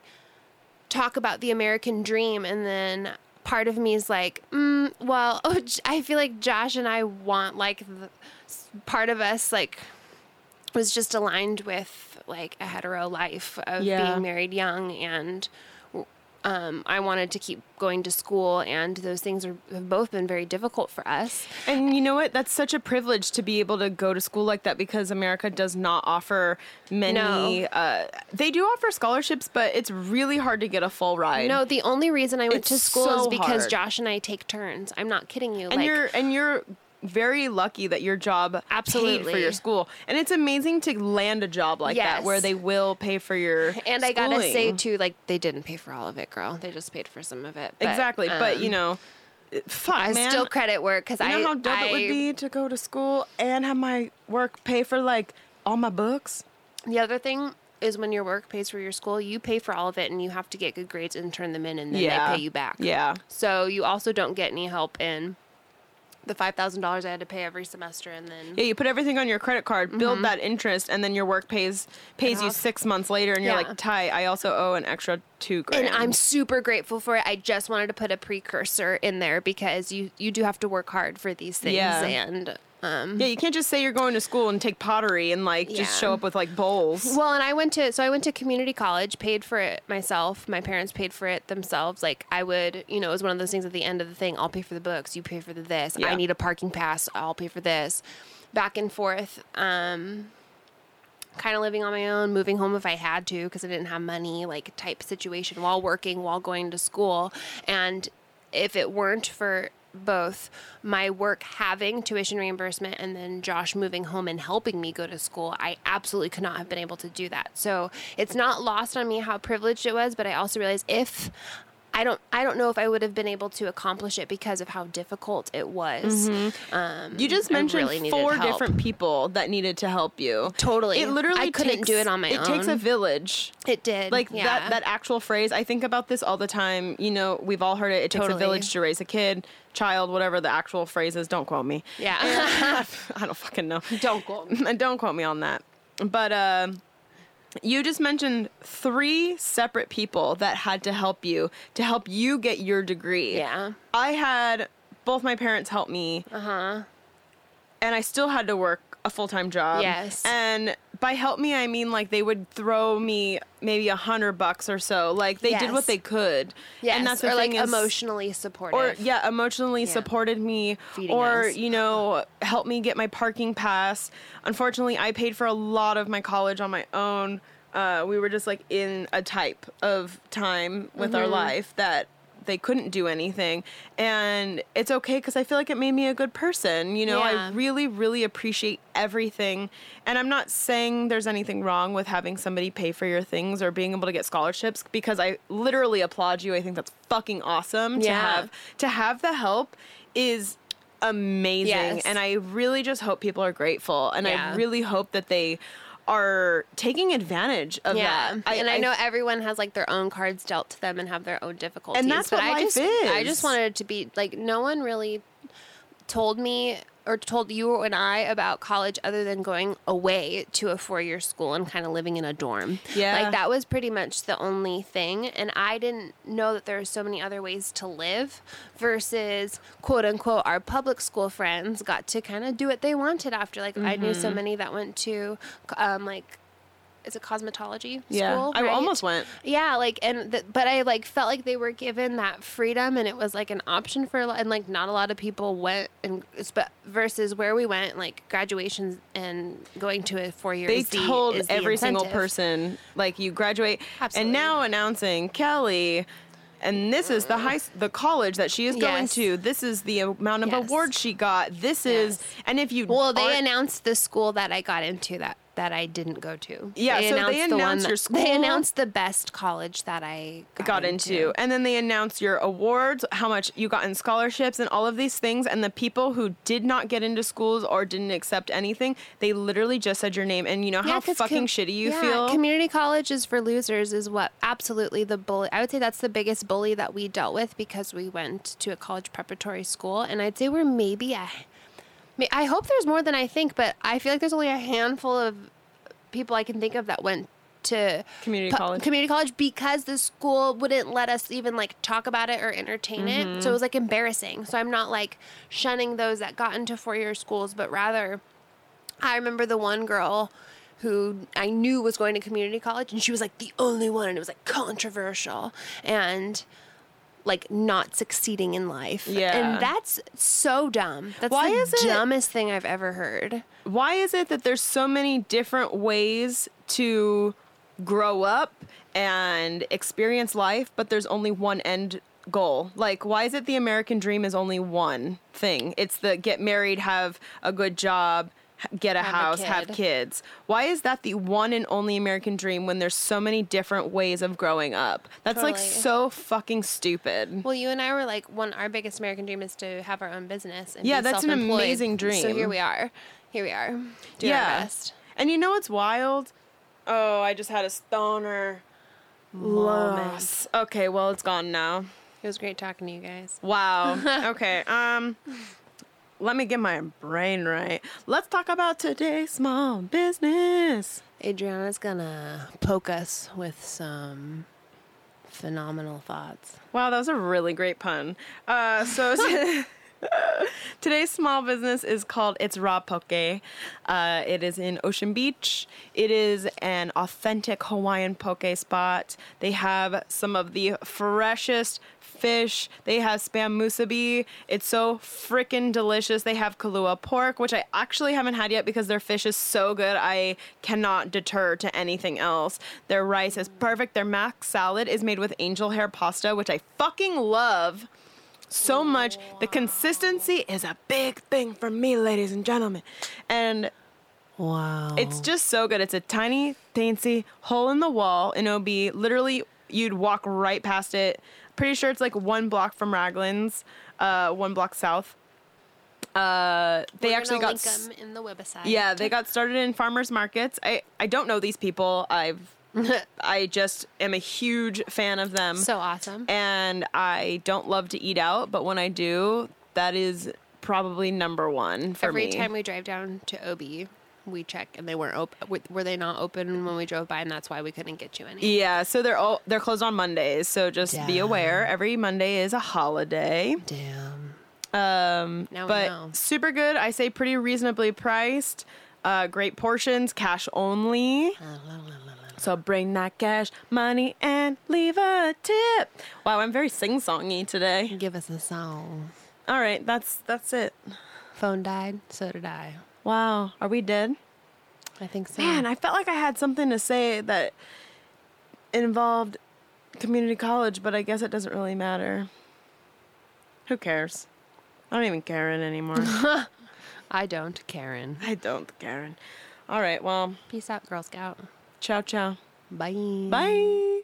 talk about the American dream, and then part of me is like, mm, well, oh, I feel like Josh and I want, like, the, part of us like was just aligned with like a hetero life of yeah. being married young, and Um, I wanted to keep going to school, and those things are, have both been very difficult for us. And you know what? That's such a privilege to be able to go to school like that, because America does not offer many. No. Uh, they do offer scholarships, but it's really hard to get a full ride. No, the only reason I went it's to school so is because hard. Josh and I take turns. I'm not kidding you. And like, you're and you're very lucky that your job absolutely paid for your school. And it's amazing to land a job like yes. that, where they will pay for your and schooling. I gotta say too, like, they didn't pay for all of it, girl. They just paid for some of it. But, exactly. Um, but you know, fuck, I man. still credit work, because I know how dope I, it would be to go to school and have my work pay for like all my books. The other thing is, when your work pays for your school, you pay for all of it, and you have to get good grades and turn them in, and then yeah. they pay you back. Yeah. So you also don't get any help in the five thousand dollars I had to pay every semester, and then... Yeah, you put everything on your credit card, mm-hmm. build that interest, and then your work pays pays you six months later, and yeah. you're like, Ty, I also owe an extra two grand. And I'm super grateful for it. I just wanted to put a precursor in there, because you, you do have to work hard for these things, yeah. and... Um, yeah, you can't just say you're going to school and take pottery and, like, yeah. just show up with, like, bowls. Well, and I went to, so I went to community college, paid for it myself. My parents paid for it themselves. Like, I would, you know, it was one of those things at the end of the thing, I'll pay for the books, you pay for the this. Yeah. I need a parking pass, I'll pay for this. Back and forth, um, kind of living on my own, moving home if I had to, because I didn't have money, like, type situation, while working, while going to school. And if it weren't for both my work having tuition reimbursement, and then Josh moving home and helping me go to school, I absolutely could not have been able to do that. So it's not lost on me how privileged it was, but I also realized if I don't, I don't know if I would have been able to accomplish it because of how difficult it was. Mm-hmm. Um, you just mentioned really four help. different people that needed to help you. Totally. It literally I couldn't takes, do it on my it own. It takes a village. It did. Like yeah. that, that actual phrase. I think about this all the time. You know, we've all heard it. It totally. takes a village to raise a kid, child, whatever the actual phrase is. Don't quote me. Yeah. I don't fucking know. Don't quote me. Don't quote me on that. But, um, uh, you just mentioned three separate people that had to help you, to help you get your degree. Yeah. I had both my parents help me. Uh-huh. And I still had to work a full-time job. Yes. And by help me, I mean, like, they would throw me maybe a hundred bucks or so. Like, they yes. did what they could. Yes. And that's the or, thing like, is, emotionally supportive. Or, yeah, emotionally yeah. supported me. Feeding or, us. you know, helped me get my parking pass. Unfortunately, I paid for a lot of my college on my own. Uh, we were just, like, in a type of time with mm-hmm. our life that they couldn't do anything, and it's okay, because I feel like it made me a good person. You know, yeah. I really, really appreciate everything, and I'm not saying there's anything wrong with having somebody pay for your things or being able to get scholarships, because I literally applaud you. I think that's fucking awesome yeah. to have. To have the help is amazing, yes. and I really just hope people are grateful, and yeah. I really hope that they are taking advantage of yeah. that. I, and I, I know everyone has like their own cards dealt to them and have their own difficulties. And that's but what I life just, is. I just wanted to be like, no one really told me or told you and I about college other than going away to a four-year school and kind of living in a dorm. Yeah. Like that was pretty much the only thing. And I didn't know that there were so many other ways to live versus quote unquote our public school friends got to kind of do what they wanted after. Like mm-hmm. I knew so many that went to um, like, is it cosmetology yeah. school? Yeah, right? I almost went. Yeah, like, and, the, but I, like, felt like they were given that freedom, and it was, like, an option for, and, like, not a lot of people went, and but versus where we went, like, graduations and going to a four-year They Z told is every single person, like, you graduate, Absolutely. And now announcing, Kelly... And this is the high, the college that she is yes. going to. This is the amount of yes. awards she got. This yes. is, and if you well, they announced the school that I got into that, that I didn't go to. Yeah, they so announced they announced the your school. They announced the best college that I got, got into. into, and then they announced your awards, how much you got in scholarships, and all of these things. And the people who did not get into schools or didn't accept anything, they literally just said your name. And you know yeah, how fucking com- shitty you yeah, feel. Community college is for losers. Is what absolutely the bully. I would say that's the biggest. bully that we dealt with because we went to a college preparatory school, and I'd say we're maybe a, I hope there's more than I think, but I feel like there's only a handful of people I can think of that went to community pu- college community college because the school wouldn't let us even like talk about it or entertain mm-hmm. it, so it was like embarrassing. So I'm not like shunning those that got into four-year schools, but rather I remember the one girl who I knew was going to community college, and she was like the only one, and it was like controversial and like not succeeding in life. Yeah. And that's so dumb. That's why the is it, dumbest thing I've ever heard. Why is it that there's so many different ways to grow up and experience life, but there's only one end goal? Like, why is it the American dream is only one thing? It's the get married, have a good job, get a have house, a have kids. Why is that the one and only American dream when there's so many different ways of growing up? That's totally. Like so fucking stupid. Well, you and I were like, one, our biggest American dream is to have our own business. And yeah, be that's an amazing dream. So here we are. Here we are. Do yeah. our best. And you know what's wild? Oh, I just had a stoner moment. Okay, well, it's gone now. It was great talking to you guys. Wow. Okay. Um... Let me get my brain right. Let's talk about today's small business. Adriana's gonna poke us with some phenomenal thoughts. Wow, that was a really great pun. Uh, so t- today's small business is called It's Raw Poke. Uh, it is in Ocean Beach. It is an authentic Hawaiian poke spot. They have some of the freshest fish. They have spam musubi. It's so freaking delicious. They have Kahlua pork, which I actually haven't had yet because their fish is so good. I cannot deter to anything else. Their rice is perfect. Their mac salad is made with angel hair pasta, which I fucking love so much. Wow. The consistency is a big thing for me, ladies and gentlemen. And wow, it's just so good. It's a tiny, teensy hole in the wall in O B. Literally, you'd walk right past it. Pretty sure it's like one block from Raglan's, uh, one block south. Uh, they We're actually got link them in the website. Yeah, they got started in farmers markets. I, I don't know these people. I've I just am a huge fan of them. So awesome. And I don't love to eat out, but when I do, that is probably number one for Every me. Every time we drive down to O B, we check, and they weren't open. Were they not open when we drove by, and that's why we couldn't get you any? Yeah, so they're all they're closed on Mondays. So just Damn. Be aware, every Monday is a holiday. Damn. Um, now but we know. Super good. I say pretty reasonably priced. Uh, great portions, cash only. So bring that cash, money, and leave a tip. Wow, I'm very sing-songy today. Give us a song. All right, that's that's it. Phone died, so did I. Wow. Are we dead? I think so. Man, I felt like I had something to say that involved community college, but I guess it doesn't really matter. Who cares? I don't even Karen anymore. I don't Karen. I don't Karen. All right, well. Peace out, Girl Scout. Ciao, ciao. Bye. Bye.